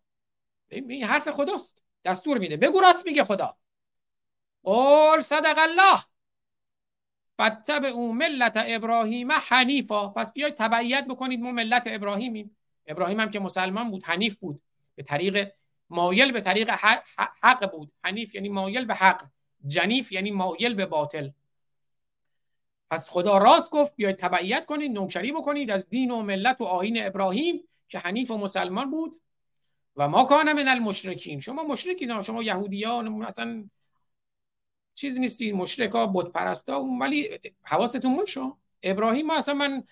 این حرف خداست، دستور میده بگو راست میگه خدا. قل صدق الله فاتبعوا ملت ابراهیم حنیفا. پس بیاید تبعیت بکنید، ما ملت ابراهیمیم. ابراهیم هم که مسلمان بود، حنیف بود، به طریق مایل به طریق حق بود. حنیف یعنی مایل به حق، جنیف یعنی مایل به باطل. پس خدا راست گفت، بیاید تبعیت کنید، نوکری بکنید از دین و ملت و آیین ابراهیم که حنیف و مسلمان بود. و ما کان من المشرکین، شما مشرکین، شما یهودیان اصلا چیز نیستید، مشرکا بت پرستا، ولی حواستون باشه ابراهیم، اصلا من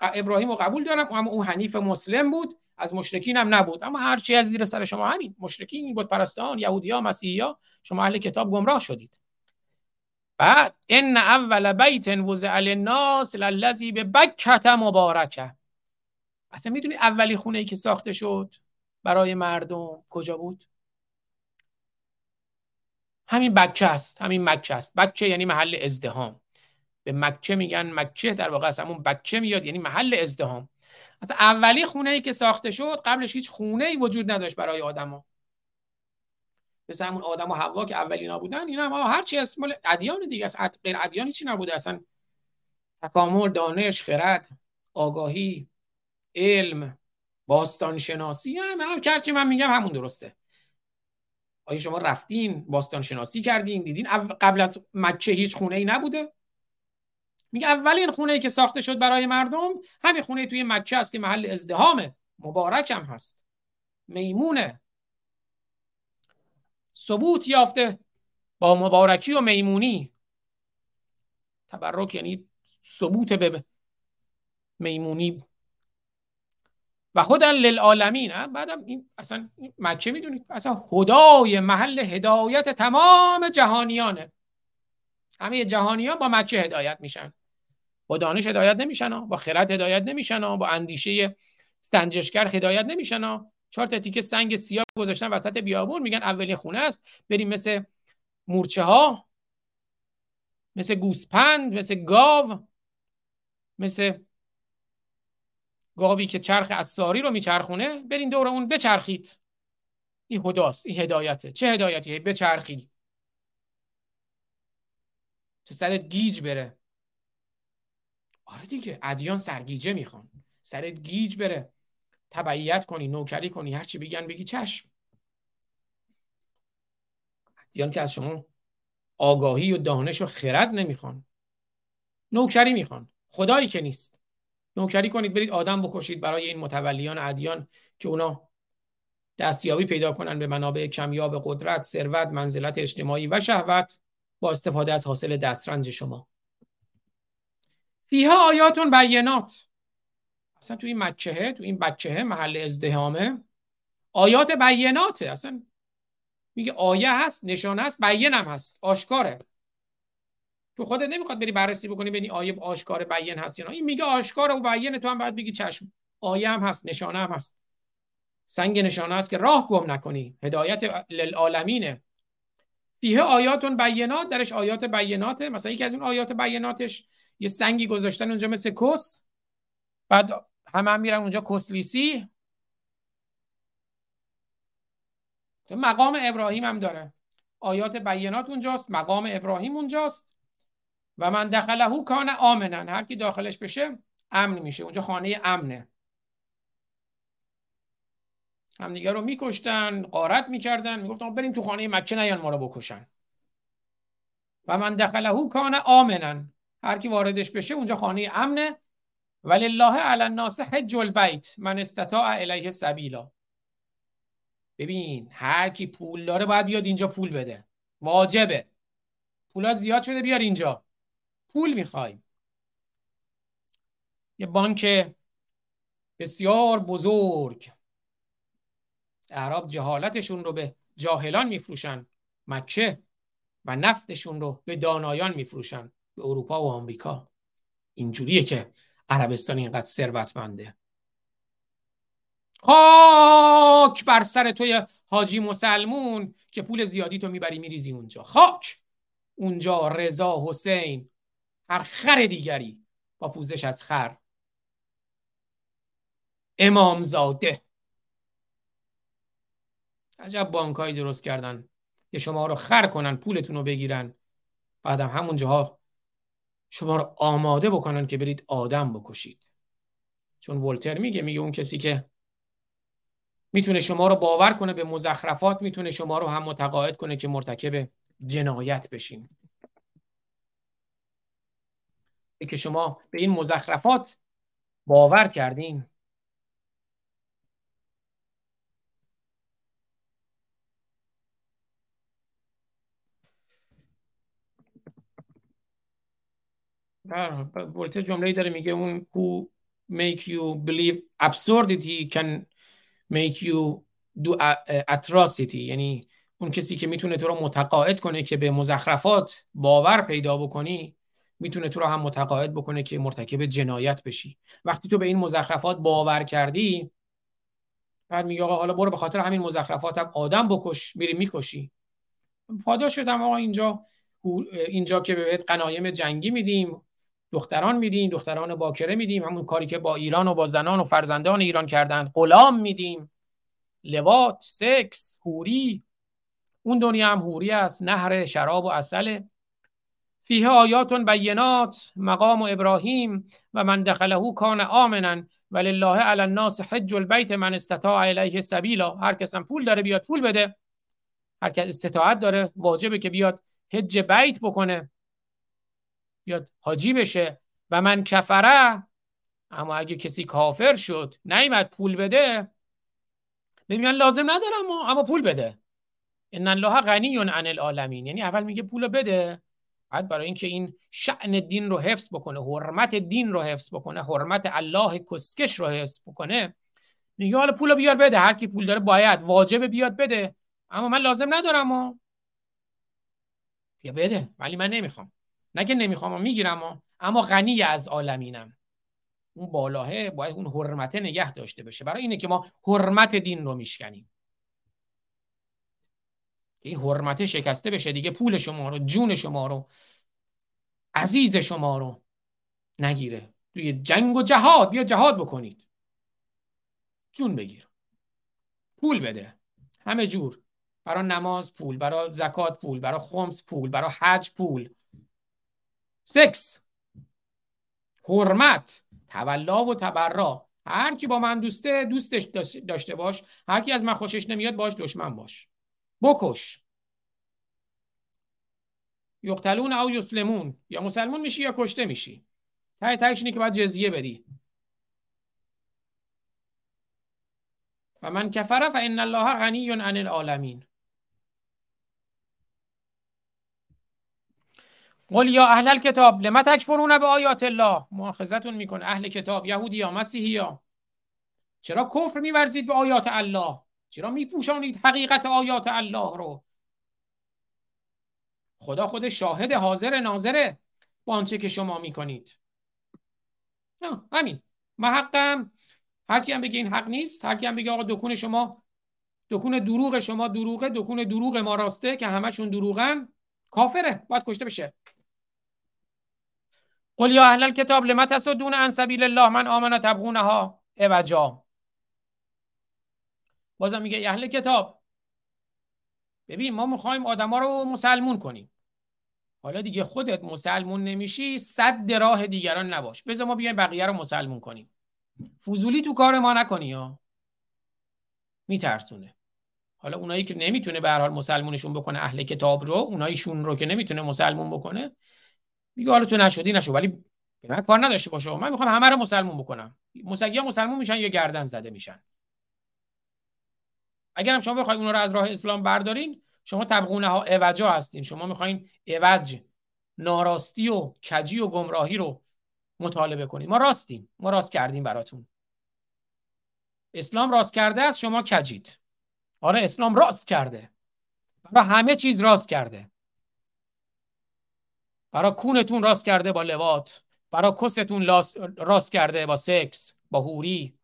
ابراهیم رو قبول دارم، اما اون حنیف مسلم بود، از مشرکین هم نبود. اما هر چی از زیر سر شما همین مشرکین، بت پرستان، یهودیا، مسیحیا، شما اهل کتاب گمراه شدید. بعد ان اول بیت وضع للناس للذی ببکة مبارکه، اصلا میدونی اولی خونه‌ای که ساخته شد برای مردم کجا بود؟ همین بکه است، همین مکه است. بکه یعنی محل ازدحام، به مکه میگن مکه، در واقع از همون بکه میاد، یعنی محل ازدحام. اصلا اولی خونه‌ای که ساخته شد قبلش هیچ خونه‌ای وجود نداشت برای آدما، مثل همون آدم و حوا که اولینا بودن. اینا هم هر چی اسم ادیان دیگه است، غیر ادیانی چی نبوده اصلا، تکامل، دانش، خرد، آگاهی، علم، باستان شناسی، هم هر چی من میگم همون درسته. آیا شما رفتین باستان شناسی کردین دیدین قبل از مکه هیچ خونه ای نبوده؟ میگه اولین خونه ای که ساخته شد برای مردم همین خونه توی مکه است که محل ازدحامه، مبارک هم هست، میمونه، ثبوت یافته با مبارکی و میمونی. تبرک یعنی ثبوت به میمونی. و هدی للعالمین، بعدم این اصلا مکه میدونید اصلا هدای محل هدایت تمام جهانیانه، همه جهانیان با مکه هدایت میشن. با دانش هدایت نمیشن، با خرد هدایت نمیشن، با اندیشه سنجشگر هدایت نمیشن. چهار تا تیکه سنگ سیاه گذاشتن وسط بیابون، میگن اولین خونه است، بریم مثل مورچه ها، مثل گوسپند، مثل گاو، مثل گاوی که چرخ اساری رو میچرخونه، بریم دور اون بچرخید. این هداست، این هدایته. چه هدایتی؟ بچرخید تو سرت گیج بره. آره دیگه، ادیان سرگیجه میخوان، سرت گیج بره، تبعیت کنی، نوکری کنی، هرچی بگن بگی چشم. ادیان که از شما آگاهی و دانش و خرد نمیخوان، نوکری میخوان، خدایی که نیست. نوکری کنید، برید آدم بکشید برای این متولیان ادیان که اونا دستیابی پیدا کنن به منابع کمیاب قدرت، ثروت، منزلت اجتماعی و شهوت با استفاده از حاصل دسترنج شما. فیها آیاتون بینات، اصلا تو این مکهه، تو این بکهه محل ازدحامه، آیات بیناته. اصلا میگه آیه هست، نشانه هست، بیان هم هست، آشکاره. تو خودت نمیخواد بری بررسی بکنی ببینی آیه آشکار بیان هست یا نه. این میگه آشکاره و بیانه، تو هم باید بگی چشم. آیه هم هست، نشانه هم هست، سنگ نشانه هست که راه گم نکنی. هدایت للعالمینه. فیه آیاتون بینات، درش آیات بیناته. مثلا یکی از اون آیات بیناتش یه سنگی گذاشتن اونجا مثل کس، بعد همه هم میرن اونجا کسلیسی. مقام ابراهیم هم داره، آیات بینات اونجاست، مقام ابراهیم اونجاست. و من دخلهو کان آمنن، هر کی داخلش بشه امن میشه، اونجا خانه امنه. همدیگه رو میکشتن، غارت میکردن، میگفتن بریم تو خانه مکه نیان ما رو بکشن. و من دخلهو کان آمنن، هر کی واردش بشه اونجا خانه امنه. ولله علی الناس حج البیت من استطاع الیه سبیلا. ببین هر کی پول داره باید بیاد اینجا پول بده، واجبه. پولات زیاد شده، بیار اینجا پول میخوای. یه بانک بسیار بزرگ، اعراب جهالتشون رو به جاهلان میفروشن، مکه، و نفتشون رو به دانایان میفروشن، به اروپا و آمریکا. اینجوریه که عربستان اینقدر ثروتمنده. خاک بر سر توی حاجی مسلمون که پول زیادی تو میبری میریزی اونجا. خاک اونجا رضا حسین، هر خر دیگری با پوزش از خر، امامزاده. عجب بانکایی درست کردن که شما رو خر کنن، پولتون رو بگیرن، بعدم همونجاها شما رو آماده بکنن که برید آدم بکشید. چون ولتر میگه، میگه اون کسی که میتونه شما رو باور کنه به مزخرفات، میتونه شما رو هم متقاعد کنه که مرتکب جنایت بشین. که شما به این مزخرفات باور کردین. بولتر جمله‌ای داره میگه اون who make you believe absurdity can make you do atrocity، یعنی اون کسی که میتونه تو رو متقاعد کنه که به مزخرفات باور پیدا بکنی میتونه تو رو هم متقاعد بکنه که مرتکب جنایت بشی. وقتی تو به این مزخرفات باور کردی بعد میگه آقا حالا برو به خاطر همین مزخرفات هم آدم بکش، میری میکشی. پاداش شدم آقا اینجا اینجا که بهت غنایم جنگی میدیم، دختران میدیم، دختران باکره میدیم، همون کاری که با ایران و با زنان و فرزندان ایران کردند، غلام میدیم، لواط، سکس، حوری. اون دنیا هم حوری است، نهر شراب و عسل. فیه آیاتون بینات مقام و ابراهیم و من دخله کان آمنن ولله علی الناس حج البیت من استطاع الیه سبیلا. هر کس هم پول داره بیاد پول بده، هر کس استطاعت داره واجبه که بیاد حج بیت بکنه، بیاد حاجی بشه. و من کفره، اما اگه کسی کافر شد نیامد پول بده، ببین لازم نداره اما اما پول بده. ان الله غنی عن العالمین، یعنی اول میگه پولو بده، بعد برای اینکه این شأن دین رو حفظ بکنه، حرمت دین رو حفظ بکنه، حرمت الله کسکش رو حفظ بکنه، میگه حالا پولو بیار بده، هر کی پول داره باید واجبه بیاد بده، اما من لازم ندارم اما بیا بده، ولی من نمیخوام. نه که نمیخوام و میگیرم و. اما غنی از عالمینم. اون بالاهه باید اون حرمت نگه داشته بشه. برای اینه که ما حرمت دین رو میشکنیم، این حرمت شکسته بشه دیگه، پول شما رو، جون شما رو، عزیز شما رو نگیره. توی جنگ و جهاد بیا جهاد بکنید، جون بگیر، پول بده، همه جور، برای نماز پول، برای زکات پول، برای خمس پول، برای حج پول، سکس، حرمت، تولا و تبرا. هر کی با من دوسته دوستش داشته باش، هر کی از من خوشش نمیاد باش دشمن باش، بکش. یقتلون او یسلمون، یا مسلمون میشی یا کشته میشی. تای تایش اینه که باید جزیه بدی. و من کفر فان الله غنی عن العالمین. قل یا اهل الکتاب لما تکفرون بآیات الله. مؤاخذتون میکنه اهل کتاب، یهودی یا مسیحی یا، چرا کفر میورزید به آیات الله؟ چرا میپوشانید حقیقت آیات الله رو؟ خدا خود شاهد حاضر ناظره با آنچه که شما میکنید. نه همین، من حقم، هر کی هم بگه این حق نیست، هر کی هم بگه آقا دکون شما دکون دروغ شما دروغه، دکون دروغ ما راسته که همشون دروغن، کافره، باید کشته بشه. قل یا اهل الکتاب لما تصدون عن سبیل الله من آمن تبغونها عوجا. بازم میگه اهل کتاب، ببین ما میخوایم آدما رو مسلمون کنیم، حالا دیگه خودت مسلمون نمیشی، صد راه دیگران نباش، بذار ما بیایم بقیه رو مسلمون کنیم. فضولی تو کار ما نکنی ها، میترسونه. حالا اونایی که نمیتونه به هر حال مسلمونشون بکنه اهل کتاب رو، اوناییشون رو که نمیتونه مسلمون بکنه، میگه حالا تو نشدی نشو، ولی من کار نداشته باشه، من میخوام همه رو مسلمون بکنم. مسیحی ها مسلمون میشن یا گردن زده میشن. اگرم شما بخواید اونا رو از راه اسلام بردارین، شما تبغونه ها عوجا هستین. شما میخواین عوج، ناراستی و کجی و گمراهی رو مطالبه کنین. ما راستیم، ما راست کردیم براتون. اسلام راست کرده است، شما کجید. آره اسلام راست کرده، برای همه چیز راست کرده، برای کونتون راست کرده با لواط، برای کستون راست کرده با سکس، با حوری،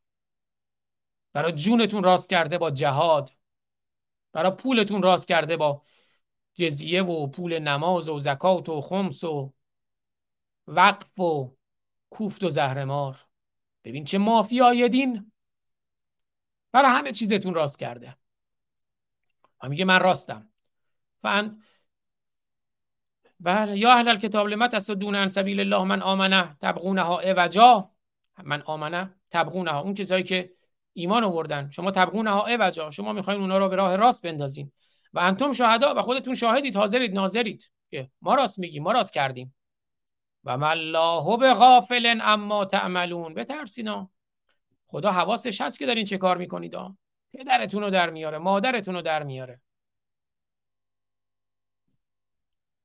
برای جونتون راست کرده با جهاد، برای پولتون راست کرده با جزیه و پول نماز و زکات و خمس و وقف و کوفت و زهرمار. ببین چه مافیای دین، برای همه چیزتون راست کرده. و میگه من راستم. فان بله یا اهل الکتاب لما تصدون عن سبیل الله من آمنه تبغونها عوجا. من آمنه تبغونها، اون چیزایی که ایمان آوردن، شما تبغونها عوجا، شما میخواین اونا رو به راه راست بندازین. و انتم شهدا، و خودتون شاهدید، حاضرید، ناظرید که ما راست میگیم، ما راست کردیم. و ما الله بغافل عما تعملون. بترسینا، خدا حواسش هست که دارین چه کار میکنید. پدرتون رو در میاره، مادرتون رو در میاره،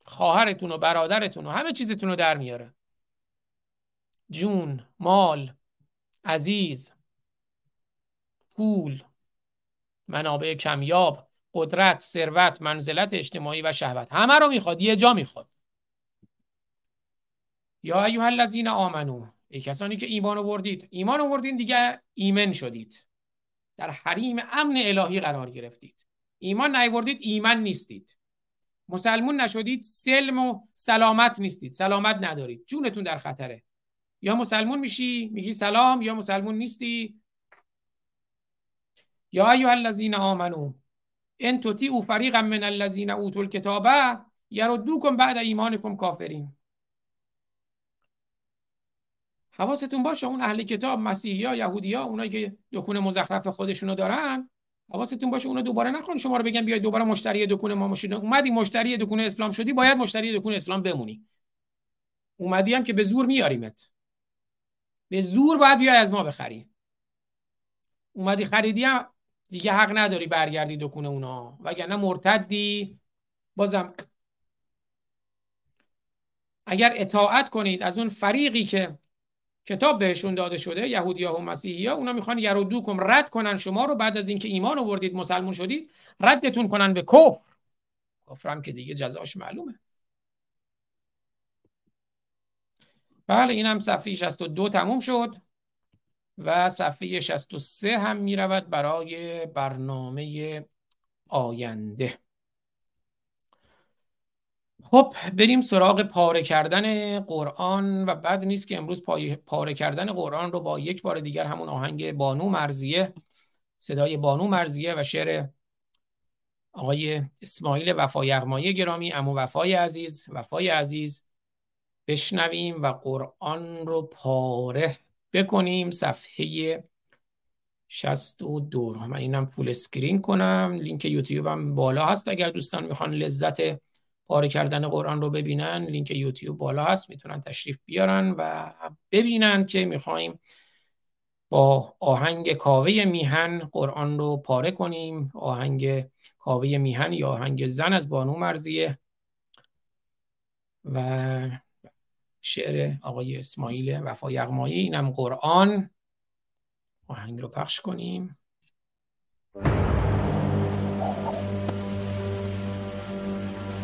خواهرتون و برادرتون و همه چیزتون رو در میاره. جون، مال، عزیز، پول، منابع کمیاب، قدرت، ثروت، منزلت اجتماعی و شهوت، همه رو میخواد، یه جا میخواد. یا ایها الذین آمنو، ای کسانی که ایمان آوردید. ایمان آوردین دیگه ایمن شدید، در حریم امن الهی قرار گرفتید. ایمان نیاوردید ایمن نیستید، مسلمون نشدید، سلم و سلامت نیستید، سلامت ندارید، جونتون در خطره. یا مسلمون میشی میگی سلام، یا مسلمون نیستی. یا ایها الذین آمنو ان تطیعوا فریقا من الذین اوتوا الکتاب یردوکم بعد ایمانکم کافرین. حواستون باشه اون اهل کتاب، مسیحی‌ها، یهودی‌ها، اونایی که دکون مزخرف خودشونو دارن، حواستون باشه اونا دوباره نخوان شما رو بگن بیاید دوباره مشتری دکون ما بشید. اومدی مشتری دکون اسلام شدی، باید مشتری دکون اسلام بمونی. اومدی هم که به زور میاریمت، به زور باید بیای از ما بخری. اومدی خریدی هم دیگه حق نداری برگردی دکون اونا، وگرنه مرتدی. بازم اگر اطاعت کنید از اون فریقی که کتاب بهشون داده شده، یهودی‌ها و مسیحی‌ها، اونا میخوان یردوکم، رد کنن شما رو بعد از اینکه ایمان آوردید، مسلمون شدید، ردتون کنن به کفر. کفرم که دیگه جزاش معلومه. بله، اینم صفحه شصت و دو تموم شد و صفحه شصت و سه هم میرود برای برنامه آینده. خب بریم سراغ پاره کردن قرآن و بد نیست که امروز پاره کردن قرآن رو با یک بار دیگر همون آهنگ بانو مرضیه، صدای بانو مرضیه و شعر آقای اسماعیل وفای یغمایی گرامی، عمو وفای عزیز، وفای عزیز بشنویم و قرآن رو پاره بکنیم. صفحه شصت و دو رو من اینم فول اسکرین کنم، لینک یوتیوب هم بالا هست اگر دوستان میخوان لذت پاره کردن قرآن رو ببینن، لینک یوتیوب بالا هست، میتونن تشریف بیارن و ببینن که میخوایم با آهنگ کاوه میهن قرآن رو پاره کنیم. آهنگ کاوه میهن یا آهنگ زن از بانو مرضیه و شعر آقای اسماعیل وفای یغمایی، اینم قرآن. آهنگ رو پخش کنیم.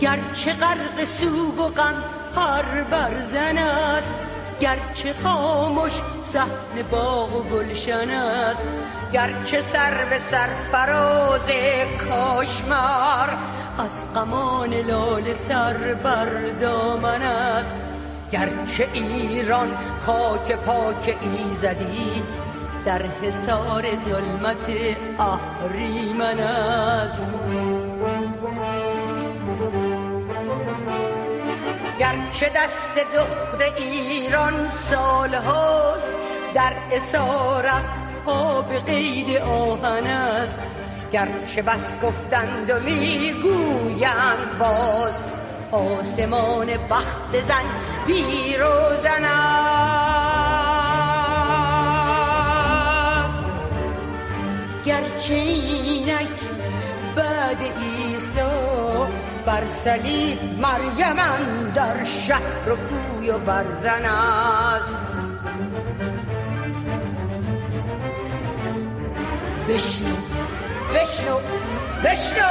گرچه غرق سوگ و غم هر برزن است، گرچه خاموش صحن باغ و گلشن است، گرچه سر به سر فراز کاشمر از غمان لاله سر بر دامن است، گرچه ایران خاک پاک ایزدی در حصار ظلمت اهریمن است، گرچه دست دختر ایران سال هاست در اسارت قاب قید آهن است، گرچه بس گفتند و میگویند باز آسمان بخت زن پیروزن است. گرچه اینک بعد عیسی بر صلیب مریم اندر شهر و کوی و برزن است. بشنو بشنو بشنو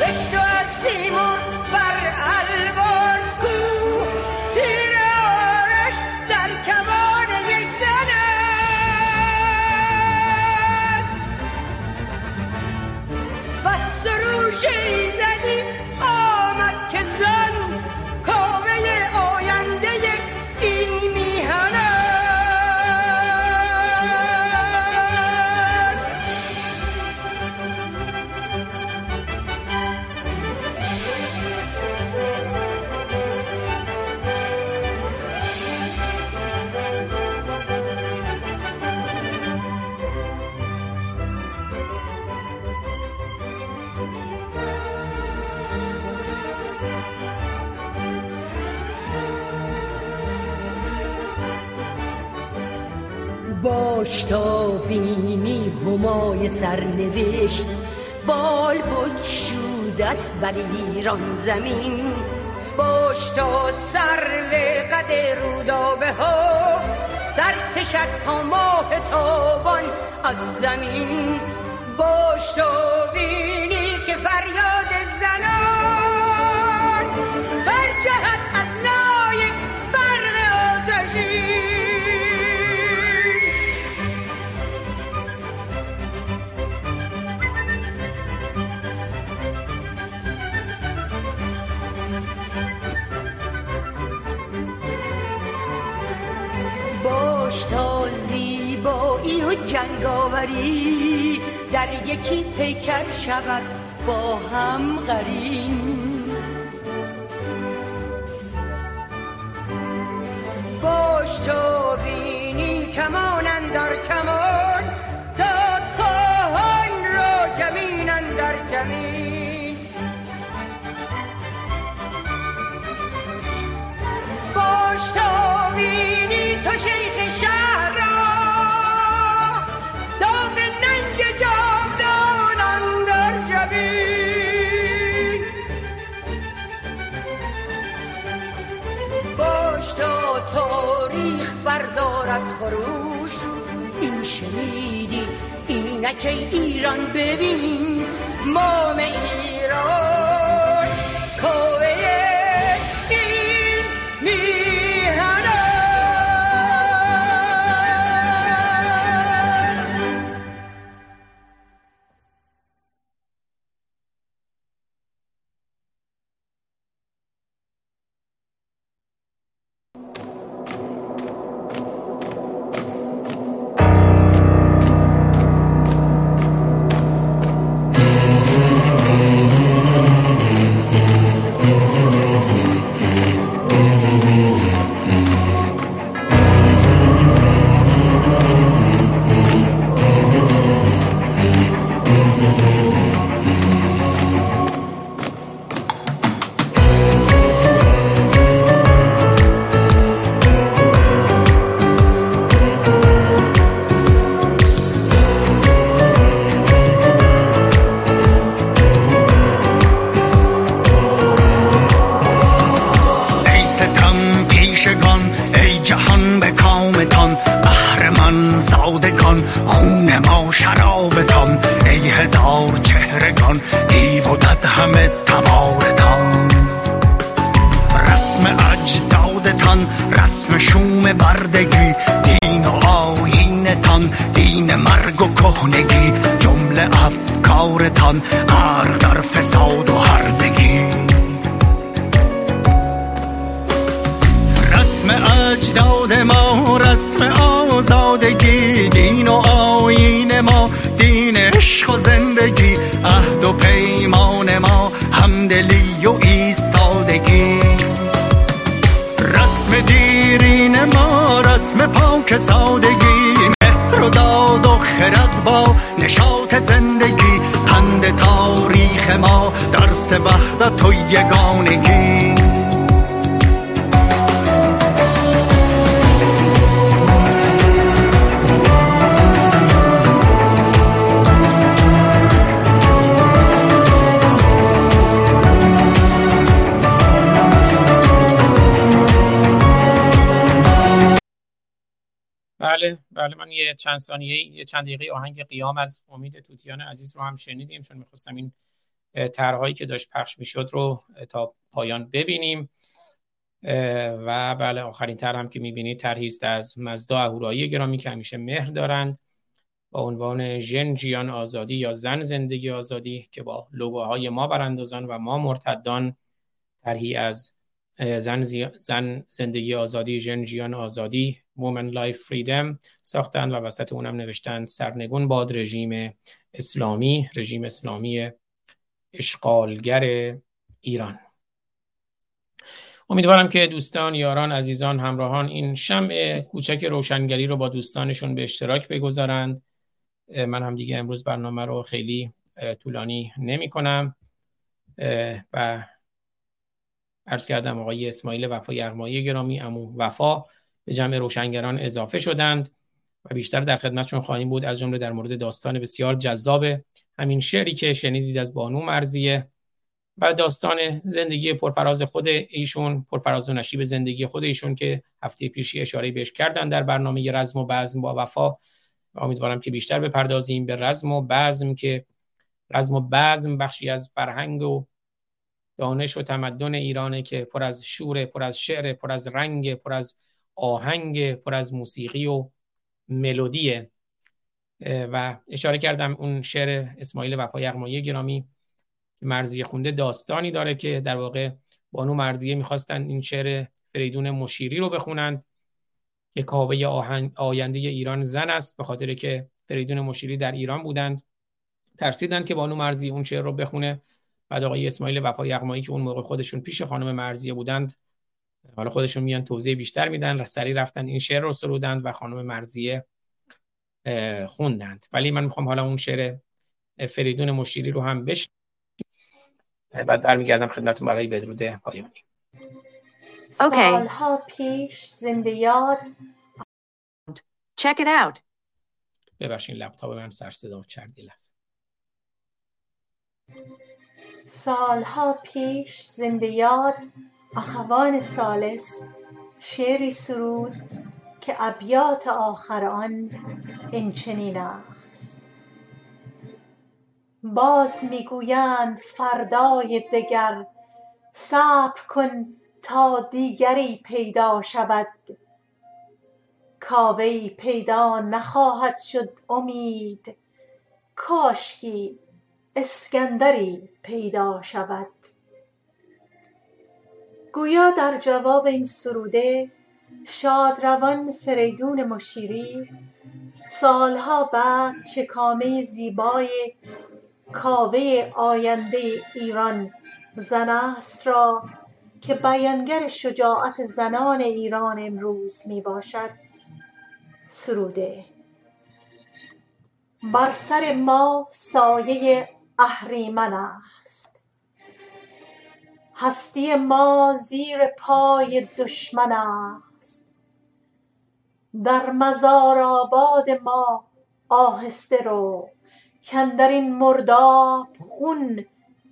بشنو از سیمون بر البرز کو، تیر آرش در کمان یک زن است. و سروش ایزدی آمد که زن کامل آینده این میهن باش تا بینی همای سرنوشت، بال بکشود است بر ایران زمین. باش تا سرو قد رودابه ها، سر کشد تا ماه تابان از زمین. باش تا بینی که فریاد زنان برجهد از نای برق آتشین. باش تا زیبایی و جنگاوری در یکی پیکر شود با هم قرین. باش تا بینی کمان اندر کمان، دادخواهان را کمین اندر کمین. باش تا بینی تو شیخ شهر را، داغ ننگ جاودان اندر جبین. باش تا تاریخ بردارد خروش، این شنیدی اینک ایران ببین. مام ایران کاوه سادگی، مهر و داد و خرد با نشاط زندگی، پند تاریخ ما درس وحدت و یگانگی. بله بله من یه چند ثانیه یه چند دقیقه آهنگ قیام از امید توتیان عزیز رو هم شنیدیم، چون می‌خواستم این طرح‌هایی که داشت پخش می‌شد رو تا پایان ببینیم. و بله آخرین طرح هم که می‌بینید طرحی است از مزدا اهورایی گرامی که همیشه مهر دارند با عنوان ژن جیان آزادی یا زن زندگی آزادی، که با لوگوهای ما براندازان و ما مرتدان طرحی از زن, زی... زن زندگی آزادی، ژن جیان آزادی، Women Life Freedom ساختن و وسط اونم نوشتن سرنگون باد رژیم اسلامی، رژیم اسلامی اشغالگر ایران. امیدوارم که دوستان، یاران، عزیزان، همراهان این شمع کوچک روشنگری رو با دوستانشون به اشتراک بگذارند. من هم دیگه امروز برنامه رو خیلی طولانی نمی کنم و عرض کردم آقای اسماعیل وفا یغمایی گرامی، عمو وفا، به جمع روشنگران اضافه شدند و بیشتر در خدمتشون خواهیم بود، از جمله در مورد داستان بسیار جذاب همین شعری که شنیدید از بانو مرضیه و داستان زندگی پرفراز خود ایشون، پرفراز و نشیب زندگی خود ایشون که هفته پیشی اشاره بهش کردن در برنامه رزم و بزم با وفا. امیدوارم که بیشتر بپردازیم به رزم و بزم، که رزم و بزم بخشی از فرهنگ و دانش و تمدن ایرانه که پر از شور، پر از شعر، پر از رنگ، پر از آهنگ، پر از موسیقی و ملودیه. و اشاره کردم اون شعر اسماعیل وفا یغمایی گرامی که مرضیه خونده داستانی داره که در واقع بانو مرضیه میخواستن این شعر فریدون مشیری رو بخونند که کاوه آهن... آینده ایران زن است، به خاطر که فریدون مشیری در ایران بودند ترسیدند که بانو مرضیه اون شعر رو بخونه. بعد آقای اسماعیل وفا یغمایی که اون موقع خودشون پیش خانم مرضیه بودند، حالا خودشون میان توضیح بیشتر میدن، سریع رفتن این شعر رو سرودند و خانم مرضیه خوندند. ولی من میخوام حالا اون شعر فریدون مشیری رو هم بشنویم، بعد برمیگردم خدمتتون برای بدرود پایانی. سالها پیش زنده یاد چک ایت اوت. ببخشید لپتاپ من سر صدا کردی لحظه. سالها پیش زنده یاد اخوان ثالث شعری سرود که ابیات آخر آن این چنین است: باز میگویند فردای دگر، صبر کن تا دیگری پیدا شود. کاوه‌ای پیدا نخواهد شد امید، کاشکی اسکندری پیدا شود. گویا در جواب این سروده شادروان فریدون مشیری سالها بعد چکامه زیبای کاوه آینده ایران زن است را که بیانگر شجاعت زنان ایران امروز می باشد سروده: بر سر ما سایه اهریمن است، هستی ما زیر پای دشمن است. در مزار آباد ما آهسته رو، کاندر این مرداب خون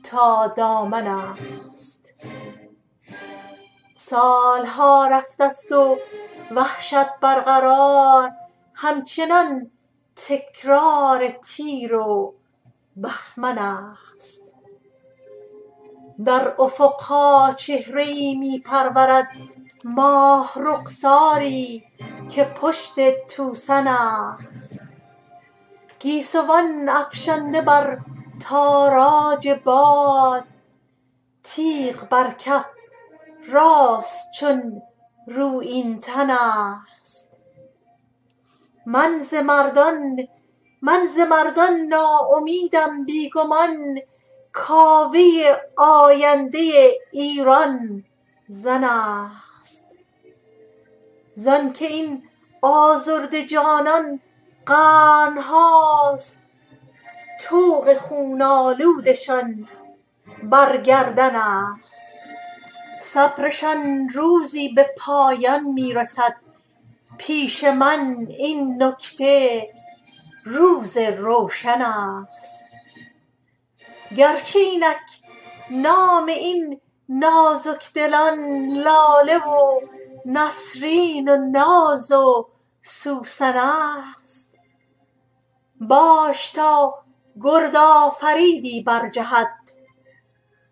تا دامن است. سالها رفته است و وحشت برقرار، همچنان تکرار تیر و بهمن است. در افقها چهره‌ای می پرورد ماه رخساری که پشت توسن است. گیسوان افشنده بر تاراج باد، تیغ بر کف راست چون رویین تن است. من ز مردان من ز مردان ناامیدم، بیگمان کاوه آینده ایران زن است. زن که این آزرده جانان قرن هاست، طوق خونالودشان برگردن است. صبرشان روزی به پایان میرسد، پیش من این نکته روز روشن است. گرچه اینک نام این نازک دلان لاله و نسرین و ناز و سوسن است، باش تا گردآفریدی برجهد،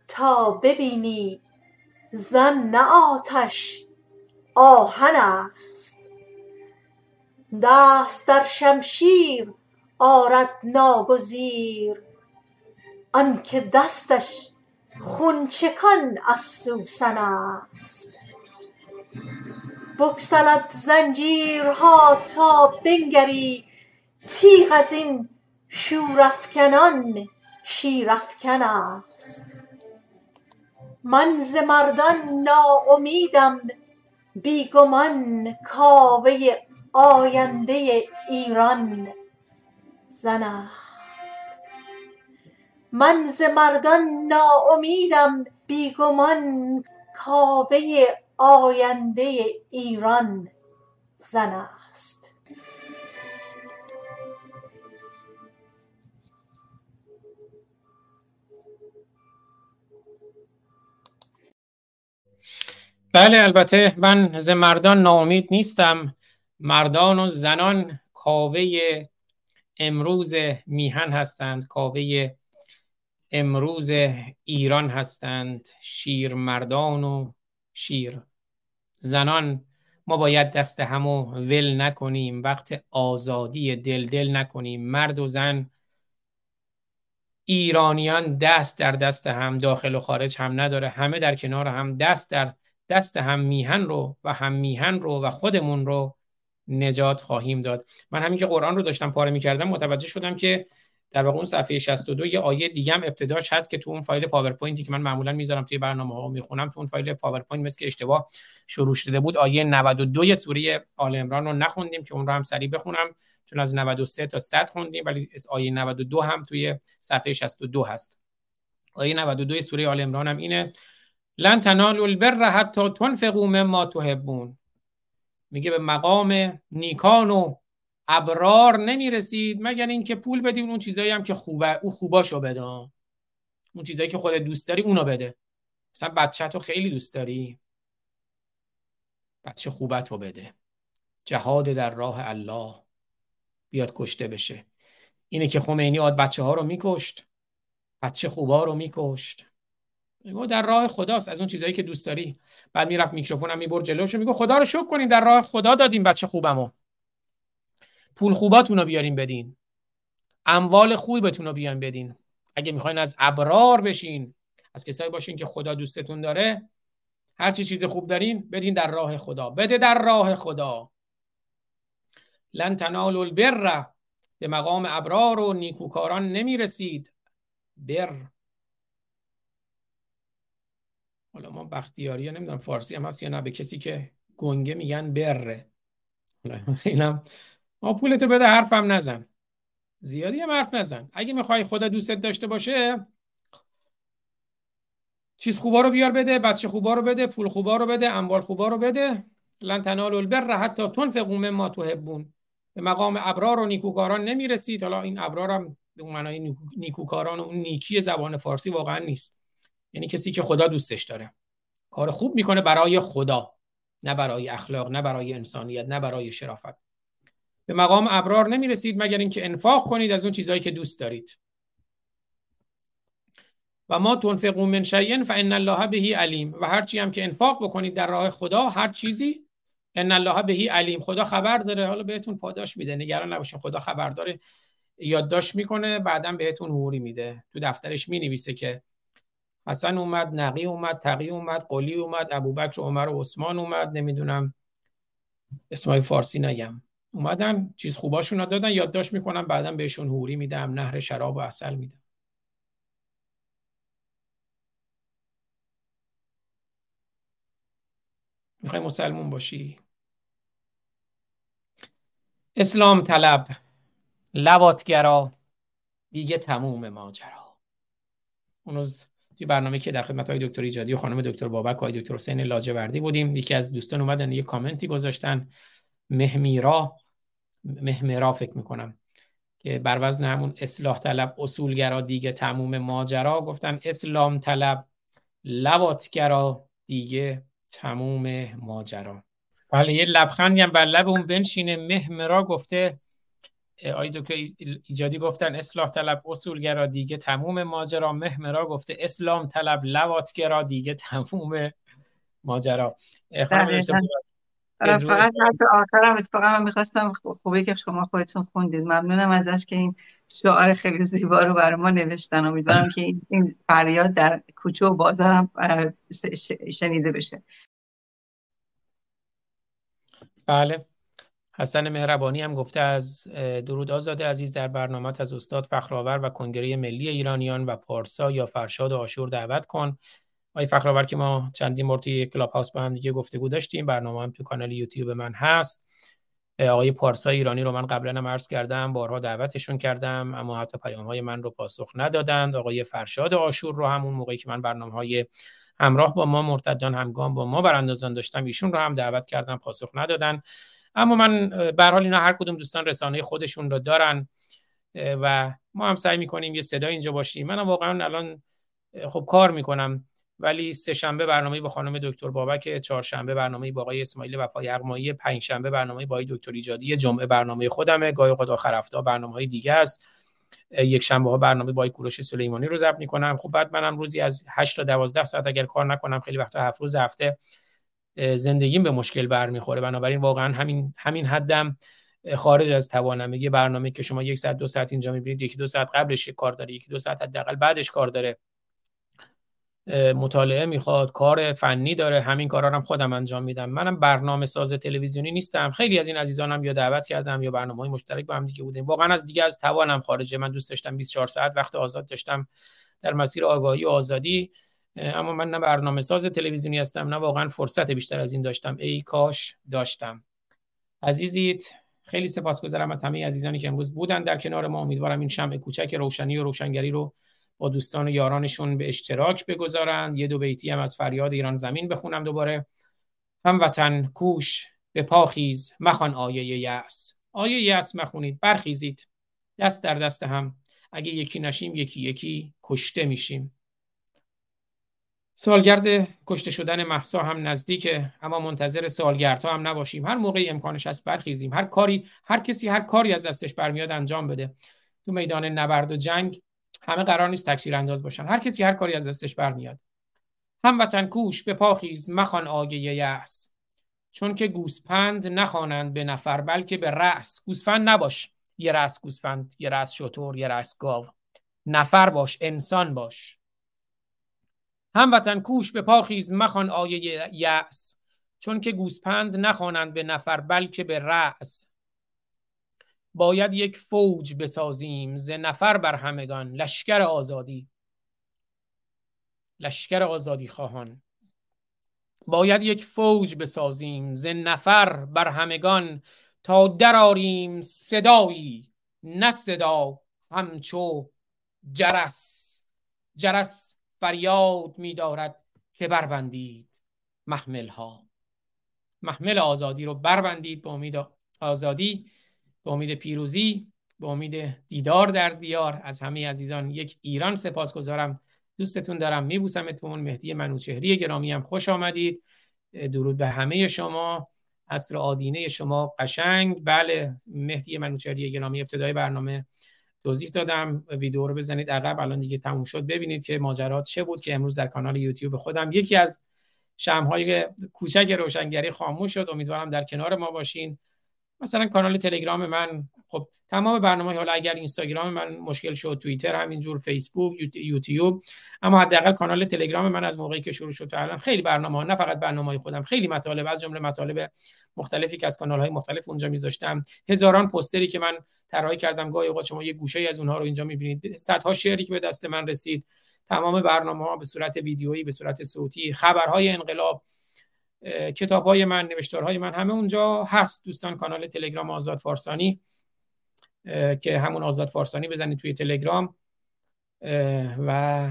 تا ببینی زن نه آتش آهن است. دست در شمشیر آرد ناگزیر، آنکه دستش خونچکان از سوسن است. بگسلد زنجیرها تا بنگری، تیغ از این شورافکنان شیرافکن است. من ز مردان ناامیدم، بیگمان کاوه آینده ایران زن است. من ز مردان ناامیدم، بیگمان کاوه آینده ایران زن است. بله، البته من ز مردان ناامید نیستم، مردان و زنان کاوه امروز میهن هستند، کاوه امروز ایران هستند. شیر مردان و شیر زنان ما باید دست همو ول نکنیم، وقت آزادی دل دل نکنیم. مرد و زن ایرانیان دست در دست هم، داخل و خارج هم نداره، همه در کنار هم، دست در دست هم میهن رو و هم میهن رو و خودمون رو نجات خواهیم داد. من همین که قرآن رو داشتم پاره می‌کردم متوجه شدم که در واقع اون صفحه شصت و دو یه آیه دیگه هم ابتداش هست که تو اون فایل پاورپوینتی که من معمولا میذارم توی برنامه‌ها میخونم، تو اون فایل پاورپوینت مثل که اشتباه شروع شده بود. آیه نود و دو سوره آل عمران رو نخوندیم که اون رو هم سریع بخونم، چون از نود و سه تا صد خوندیم، ولی آیه نود و دو هم توی صفحه شصت و دو هست. آیه نود و دو سوره آل عمران هم اینه: لن تنالوا البر حتی تنفقوا مما تحبون. میگه به مقام نیکان و ابرار نمیرسید مگر اینکه پول بدین، اون چیزایی هم که خوبه اون خوباشو بده، اون چیزایی که خودت دوست داری اونو بده. مثلا بچه‌تو خیلی دوست داری، بچه خوبتو بده. جهاد در راه الله، بیاد کشته بشه. اینه که خمینی آد بچه‌ها رو میکشت، بچه خوبا رو میکشت. میگو در راه خداست، از اون چیزایی که دوست داری. بعد میرفت میکروفونم میبرد جلوش، میگو خدا رو شکر کنین در راه خدا دادیم بچه خوبمو. پول خوباتون رو بیارین بدین، اموال خوبتون رو بیارین بدین. اگه میخواین از ابرار بشین، از کسایی باشین که خدا دوستتون داره، هر چی چیز خوب دارین بدین در راه خدا، بده در راه خدا. لن تنالوا البر، به مقام ابرار و نیکوکاران نمیرسید. بر، حالا ما بختیاری ها نمیدونم فارسی هم هست یا نه، به کسی که گنگه میگن بره. اینم ما پولتو بده، حرفم نزن، زیادی هم حرف نزن. اگه میخوای خدا دوست داشته باشه، چیز خوبا رو بیار بده، بچه خوبا رو بده، پول خوبا رو بده، اموال خوبا رو بده. لن تنالوا البر حتی تنفقوا مما تحبون. به مقام ابرار و نیکوکاران نمیرسید. حالا این ابرار هم به معنای نیکوکاران و اون نیکی زبان فارسی واقعا نیست، یعنی کسی که خدا دوستش داره، کار خوب میکنه برای خدا، نه برای اخلاق، نه برای انسانیت، نه برای شرافت. به مقام ابرار نمیرسید مگر اینکه انفاق کنید از اون چیزایی که دوست دارید. و ما تنفقوا من شیء فان الله به علیم. و هر چی هم که انفاق بکنید در راه خدا، هر چیزی، ان الله به علیم، خدا خبر داره. حالا بهتون پاداش میده، نگران نباشین، خدا خبر داره، یادداشت میکنه، بعداً بهتون حوری میده. تو دفترش مینویسه که حسن اومد، نقی اومد، تقی اومد، قلی اومد، ابوبکر و عمر و عثمان اومد، نمیدونم اسمای فارسی نگم، اومدن چیز خوباشون رو دادن، یادداشت میکنن، بعدا بهشون حوری میدم، نهر شراب و عسل میدم. میخوای مسلمون باشی؟ اسلام طلب، لواتگرا، دیگه تموم ماجرا. اون روز توی برنامه که در خدمت های دکتر ایجادی و خانم دکتر بابک و دکتر حسین لاجوردی بودیم، یکی از دوستان اومدن یه کامنتی گذاشتن، مهمیرا مهمیرا فکر میکنم که بر وزن همون اصلاح طلب اصولگرا دیگه تموم ماجرا، گفتن اسلام طلب لواتگرا دیگه تموم ماجرا. بله یه لبخندی هم بر لب اون بنشینه. مهمیرا گفته آی دکتر ایجادی گفتن اصلاح طلب اصولگرا دیگه تموم ماجرا، مهمیرا گفته اسلام طلب لواتگرا دیگه تموم ماجرا. خانم فقط حتی آخرم اتفاقا من میخواستم، خوبه که شما خودتون خوندید، ممنونم ازش که این شعار خیلی زیبا رو برای ما نوشتن. امیدوارم که این فریاد در کوچه و بازارم شنیده بشه. بله حسن مهربانی هم گفته از درود آزاد عزیز، در برنامه‌ات از استاد فخرآور و کنگره ملی ایرانیان و پارسا یا فرشاد عاشور دعوت کن. آقای فخرآور که ما چندین بار توی کلاب هاوس با هم دیگه گفتگو داشتیم، برنامه هم تو کانال یوتیوب من هست. آقای پارسا ایرانی رو من قبلا هم عرض کردم، بارها دعوتشون کردم اما حتی پیام‌های من رو پاسخ ندادند. آقای فرشاد عاشور رو همون موقعی که من برنامه‌های همراه با ما مرتدان همگام با ما براندازان داشتم، ایشون رو هم دعوت کردم، پاسخ ندادن. اما من به هر حال اینا هر کدوم دوستان رسانه خودشون رو دارن و ما هم سعی می‌کنیم یه صدا اینجا باشیم. منم واقعا الان خب کار می‌کنم، ولی سه شنبه برنامه‌ای با خانم دکتر بابک، چهار شنبه برنامه‌ای با آقای اسماعیل وفای ارمایی، پنج شنبه برنامه‌ای با آقای دکتر ایجادی، جمعه برنامه خودمه، گاهی اوقات آخر هفته برنامه‌های دیگه است. یک شنبه‌ها برنامه با آقای کوروش سلیمانی رو ضبط می‌کنم. خب بعد منم روزی از هشت تا دوازده ساعت اگر کار نکنم، خیلی وقتا هفت روز هفته زندگیم به مشکل برمیخوره. بنابراین واقعا همین همین حدم خارج از توانمه. یه برنامه که شما یک ساعت دو ساعت اینجا می‌بینید، یک دو ساعت قبلش کار داره، یک دو ساعت حداقل بعدش کار داره، مطالعه میخواد، کار فنی داره، همین کارا رو هم خودم انجام میدم. منم برنامه ساز تلویزیونی نیستم. خیلی از این عزیزانم یا دعوت کردم یا برنامه‌های مشترک با هم دیگه بودیم. واقعا از دیگه از توانم خارجه. من دوست داشتم بیست و چهار ساعت وقت آزاد داشتم در مسیر آگاهی و آزادی، اما من نه برنامه ساز تلویزیونی هستم نه واقعا فرصت بیشتر از این داشتم. ای کاش داشتم. عزیزیت خیلی سپاسگزارم از همه عزیزانی که امروز بودن در کنار ما. امیدوارم این شمع کوچک روشنی و روشنگری رو با دوستان و یارانشون به اشتراک بگذارند. یه دو بیتی هم از فریاد ایران زمین بخونم دوباره. هموطن کوش به پاخیز، مخوان آیه یأس، آیه یأس مخونید، برخیزید دست در دست هم، اگه یکی نشیم یکی یکی کشته میشیم. سالگرد کشته شدن مهسا هم نزدیکه، اما منتظر سالگردها هم نباشیم. هر موقعی امکانش هست برخیزیم، هر کاری، هر کسی هر کاری از دستش برمیاد انجام بده. تو میدان نبرد و جنگ همه قرار نیست تکثیرانداز باشن، هر کسی هر کاری از دستش برمیاد. هموطن کوش به پاخیز، مخوان آیه یأس، چون که گوسپند نخوانند به نفر بلکه به رأس. گوسفند نباش، یه رأس گوسفند، یه رأس شتر، یه رأس گاو، نفر باش، انسان باش. هموطن کوش به پاخیز، مخوان آیه یأس، چون که گوسپند نخوانند به نفر بلکه به رأس. باید یک فوج بسازیم ز نفر بر همگان، لشکر آزادی، لشکر آزادی خواهان. باید یک فوج بسازیم ز نفر بر همگان، تا دراریم صدایی نه صدا همچو جرس. جرس فریاد می‌دارد که بربندید محمل‌ها، محمل آزادی رو بربندید. با امید آزادی، به امید پیروزی، به امید دیدار در دیار. از همه عزیزان یک ایران سپاسگزارم، دوستتون دارم، میبوسمتون. مهدی منوچهری گرامی هم خوش آمدید، درود به همه شما، عصر آدینه شما قشنگ. بله مهدی منوچهری گرامی، ابتدای برنامه توضیح دادم، ویدیو رو بزنید عقب، الان دیگه تموم شد، ببینید که ماجرات چه بود که امروز در کانال یوتیوب خودم یکی از شمع‌های کوچک روشنگری خاموش شد. امیدوارم در کنار ما باشین. مثلا کانال تلگرام من، خب تمام برنامه‌های، حالا اگر اینستاگرام من مشکل شد، توییتر همینجور، فیسبوک، یوتیوب، اما حداقل کانال تلگرام من از موقعی که شروع شد تا الان خیلی برنامه‌ها، نه فقط برنامه‌های خودم، خیلی مطالب از جمله مطالب مختلفی که از کانال‌های مختلف اونجا می‌ذاشتم، هزاران پستری که من طراحی کردم، گاهی اوقات شما یه گوشه‌ای از اونها رو اینجا می‌بینید، صدها شعری که به دست من رسید، تمام برنامه‌ها به صورت ویدیویی، به صورت صوتی، خبرهای انقلاب، کتاب‌های من، نوشتارهای من، همه اونجا هست. دوستان کانال تلگرام آزاد فارسانی که همون آزاد فارسانی بزنید توی تلگرام و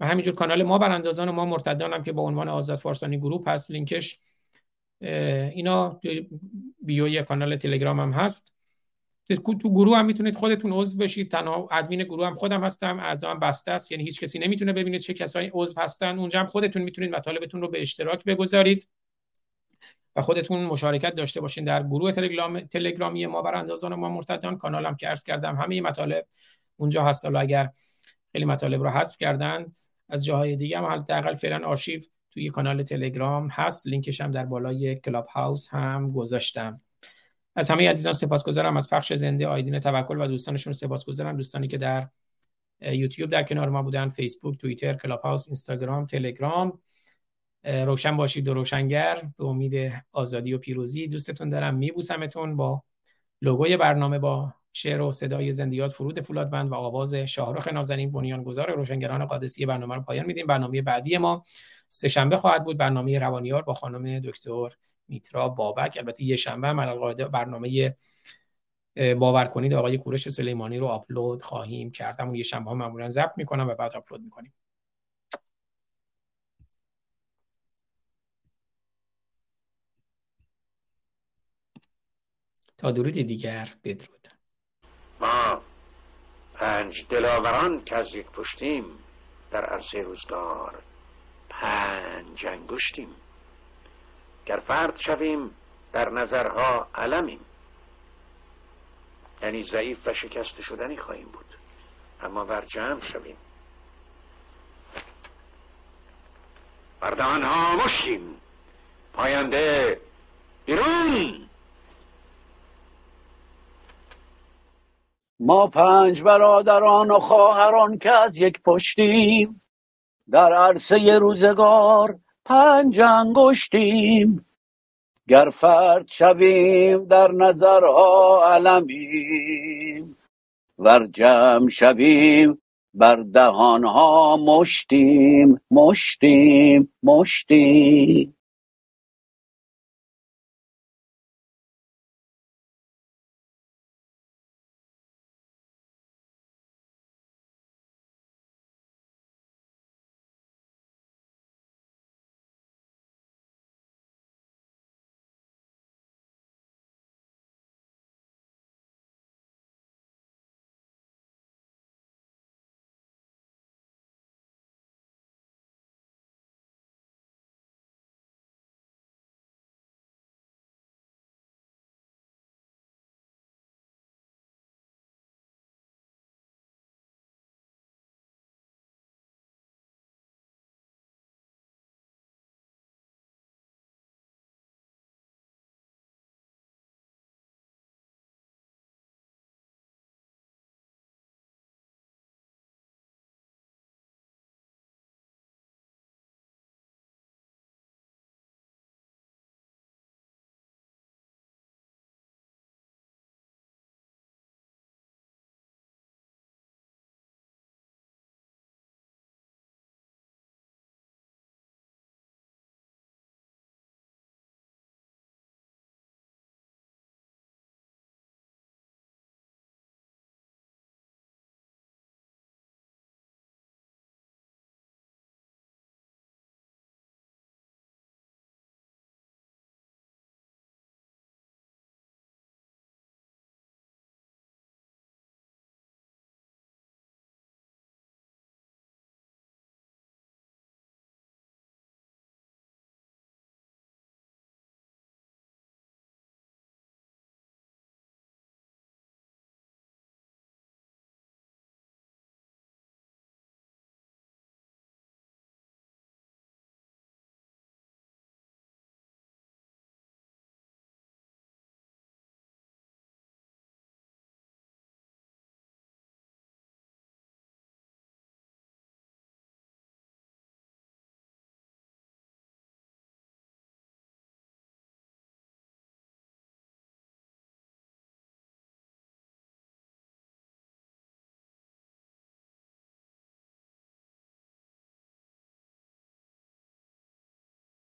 و همینجور کانال ما براندازان و ما مرتدانم که با عنوان آزاد فارسانی گروپ هست، لینکش اینا توی بیوی کانال تلگرام هم هست. تو گروه هم میتونید خودتون عضو بشید، تنها ادمین گروه هم خودم هستم، اعضام بسته است، یعنی هیچ کسی نمیتونه ببینه چه کسایی عضو هستن. اونجا هم خودتون میتونید مطالبتون رو به اشتراک بگذارید و خودتون مشارکت داشته باشین در گروه تلگرام تلگرامی ما براندازان و ما مرتدان. کانالم که عرض کردم همه مطالب اونجا هست، حالا اگر خیلی مطالب رو حذف کردن از جاهای دیگه هم حداقل فعلا آرشیو توی کانال تلگرام هست، لینکش هم در بالای کلاب هاوس هم گذاشتم. از همه عزیزان سپاسگزارم، از پخش زنده آیدین توکل و دوستانشون سپاسگزارم، دوستانی که در یوتیوب در کنار ما بودن، فیسبوک، توییتر، کلاب هاوس، اینستاگرام، تلگرام. روشن باشید و روشنگر، به امید آزادی و پیروزی. دوستتون دارم، میبوسمتون. با لوگوی برنامه با شعر و صدای زندیات فرود فولادبند و آواز شاهرخ نازنین بنیانگذار روشنگران قادسیه برنامه رو پایان میدیم. برنامه بعدی ما سه شنبه خواهد بود، برنامه روانیار با خانم دکتر میترا بابک. البته یه شنبه من القاعده برنامه باور کنید آقای کوروش سلیمانی رو آپلود خواهیم کرد. همون یه شنبه ها معمولا ضبط میکنم و بعد آپلود میکنیم. تا درودی دیگر، بدرود. ما پنج دلاوران که از یک پشتیم، در عرصه روزگار پنج انگشتیم. گر فرد شویم در نظرها علمیم، یعنی ضعیف و شکست شدنی خواهیم بود، اما ور جمع شویم بر دهانها مشتیم. پاینده بیرون. ما پنج برادران و خواهران که از یک پشتیم، در عرصه روزگار پنج انگشتیم. گر فرد شویم در نظرها علمیم، ور جمع شویم بر دهانها مشتیم. مشتیم مشتیم